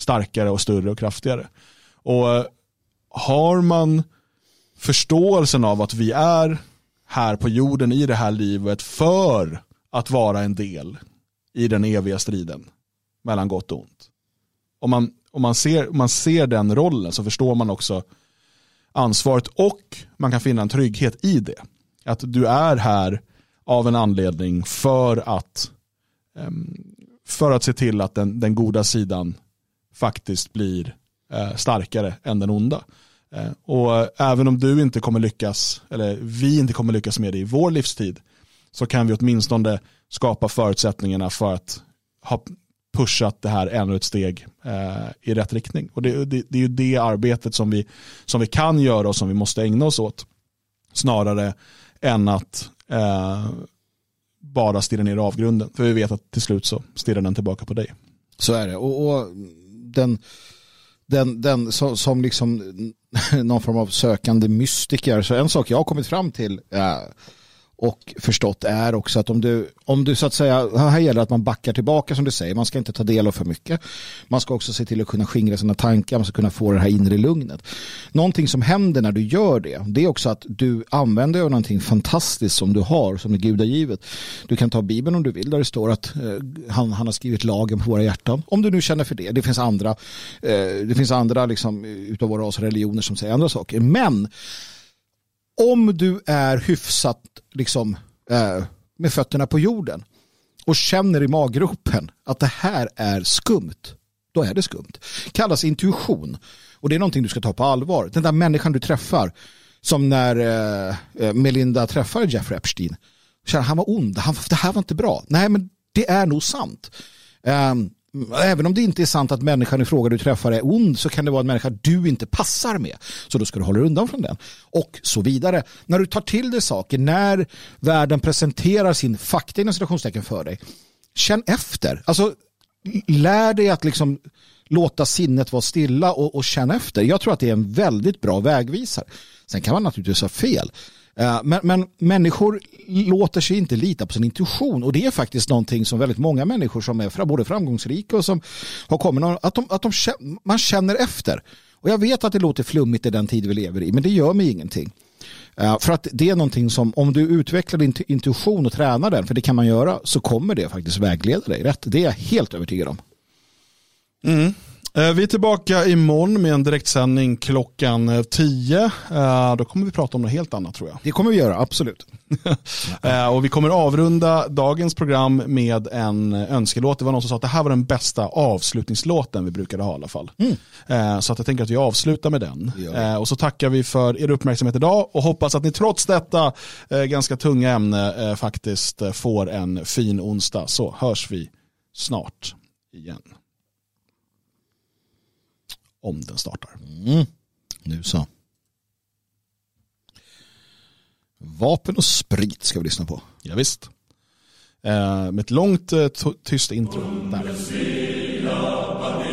starkare och större och kraftigare. Och har man förståelsen av att vi är här på jorden i det här livet för att vara en del i den eviga striden mellan gott och ont. Om man ser den rollen, så förstår man också ansvaret och man kan finna en trygghet i det. Att du är här av en anledning för att se till att den goda sidan faktiskt blir starkare än den onda. Och även om du inte kommer lyckas, eller vi inte kommer lyckas med det i vår livstid, så kan vi åtminstone skapa förutsättningarna för att ha pushat det här ännu ett steg i rätt riktning. Och det är ju det arbetet som vi kan göra och som vi måste ägna oss åt, snarare än att bara stirra ner avgrunden. För vi vet att till slut så stirrar den tillbaka på dig. Så är det. Och den som liksom någon form av sökande mystiker. Så en sak jag har kommit fram till och förstått är också att om du så att säga, här gäller att man backar tillbaka, som du säger, man ska inte ta del av för mycket. Man ska också se till att kunna skingra sina tankar, man ska kunna få det här inre lugnet. Någonting som händer när du gör det är också att du använder någonting fantastiskt som du har, som är gudagivet. Du kan ta Bibeln om du vill, där det står att han har skrivit lagen på våra hjärtan. Om du nu känner för det. Det finns andra liksom utav våra ras och religioner som säger andra saker. Men om du är hyfsat liksom, med fötterna på jorden och känner i maggropen att det här är skumt, då är det skumt. Kallas intuition. Och det är någonting du ska ta på allvar. Den där människan du träffar, som när Melinda träffar Jeffrey Epstein, han var ond, det här var inte bra. Nej, men Det är nog sant. Även om det inte är sant att människan i fråga du träffar är ond, så kan det vara en människa du inte passar med. Så då ska du hålla dig undan från den. Och så vidare. När du tar till dig saker, när världen presenterar sin fakta inom situationstecken för dig, känn efter. Alltså, lär dig att liksom låta sinnet vara stilla och känna efter. Jag tror att det är en väldigt bra vägvisare. Sen kan man naturligtvis ha fel. Men människor låter sig inte lita på sin intuition, och det är faktiskt någonting som väldigt många människor som är både framgångsrika och som har kommit man känner efter. Och jag vet att det låter flummigt i den tid vi lever i, men det gör mig ingenting. För att det är någonting som, om du utvecklar din intuition och tränar den, för det kan man göra, så kommer det faktiskt vägleda dig rätt. Det är jag helt övertygad om. Mm. Vi är tillbaka imorgon med en direktsändning klockan 10. Då kommer vi prata om något helt annat, tror jag. Det kommer vi göra, absolut. Och vi kommer avrunda dagens program med en önskelåt. Det var någon som sa att det här var den bästa avslutningslåten vi brukade ha i alla fall. Så att jag tänker att vi avslutar med den. Och så tackar vi för er uppmärksamhet idag, och hoppas att ni trots detta ganska tunga ämne faktiskt får en fin onsdag. Så hörs vi snart igen. Om den startar. Mm. Nu så. Vapen och sprit ska vi lyssna på. Ja, visst. Med ett långt tyst intro. Där.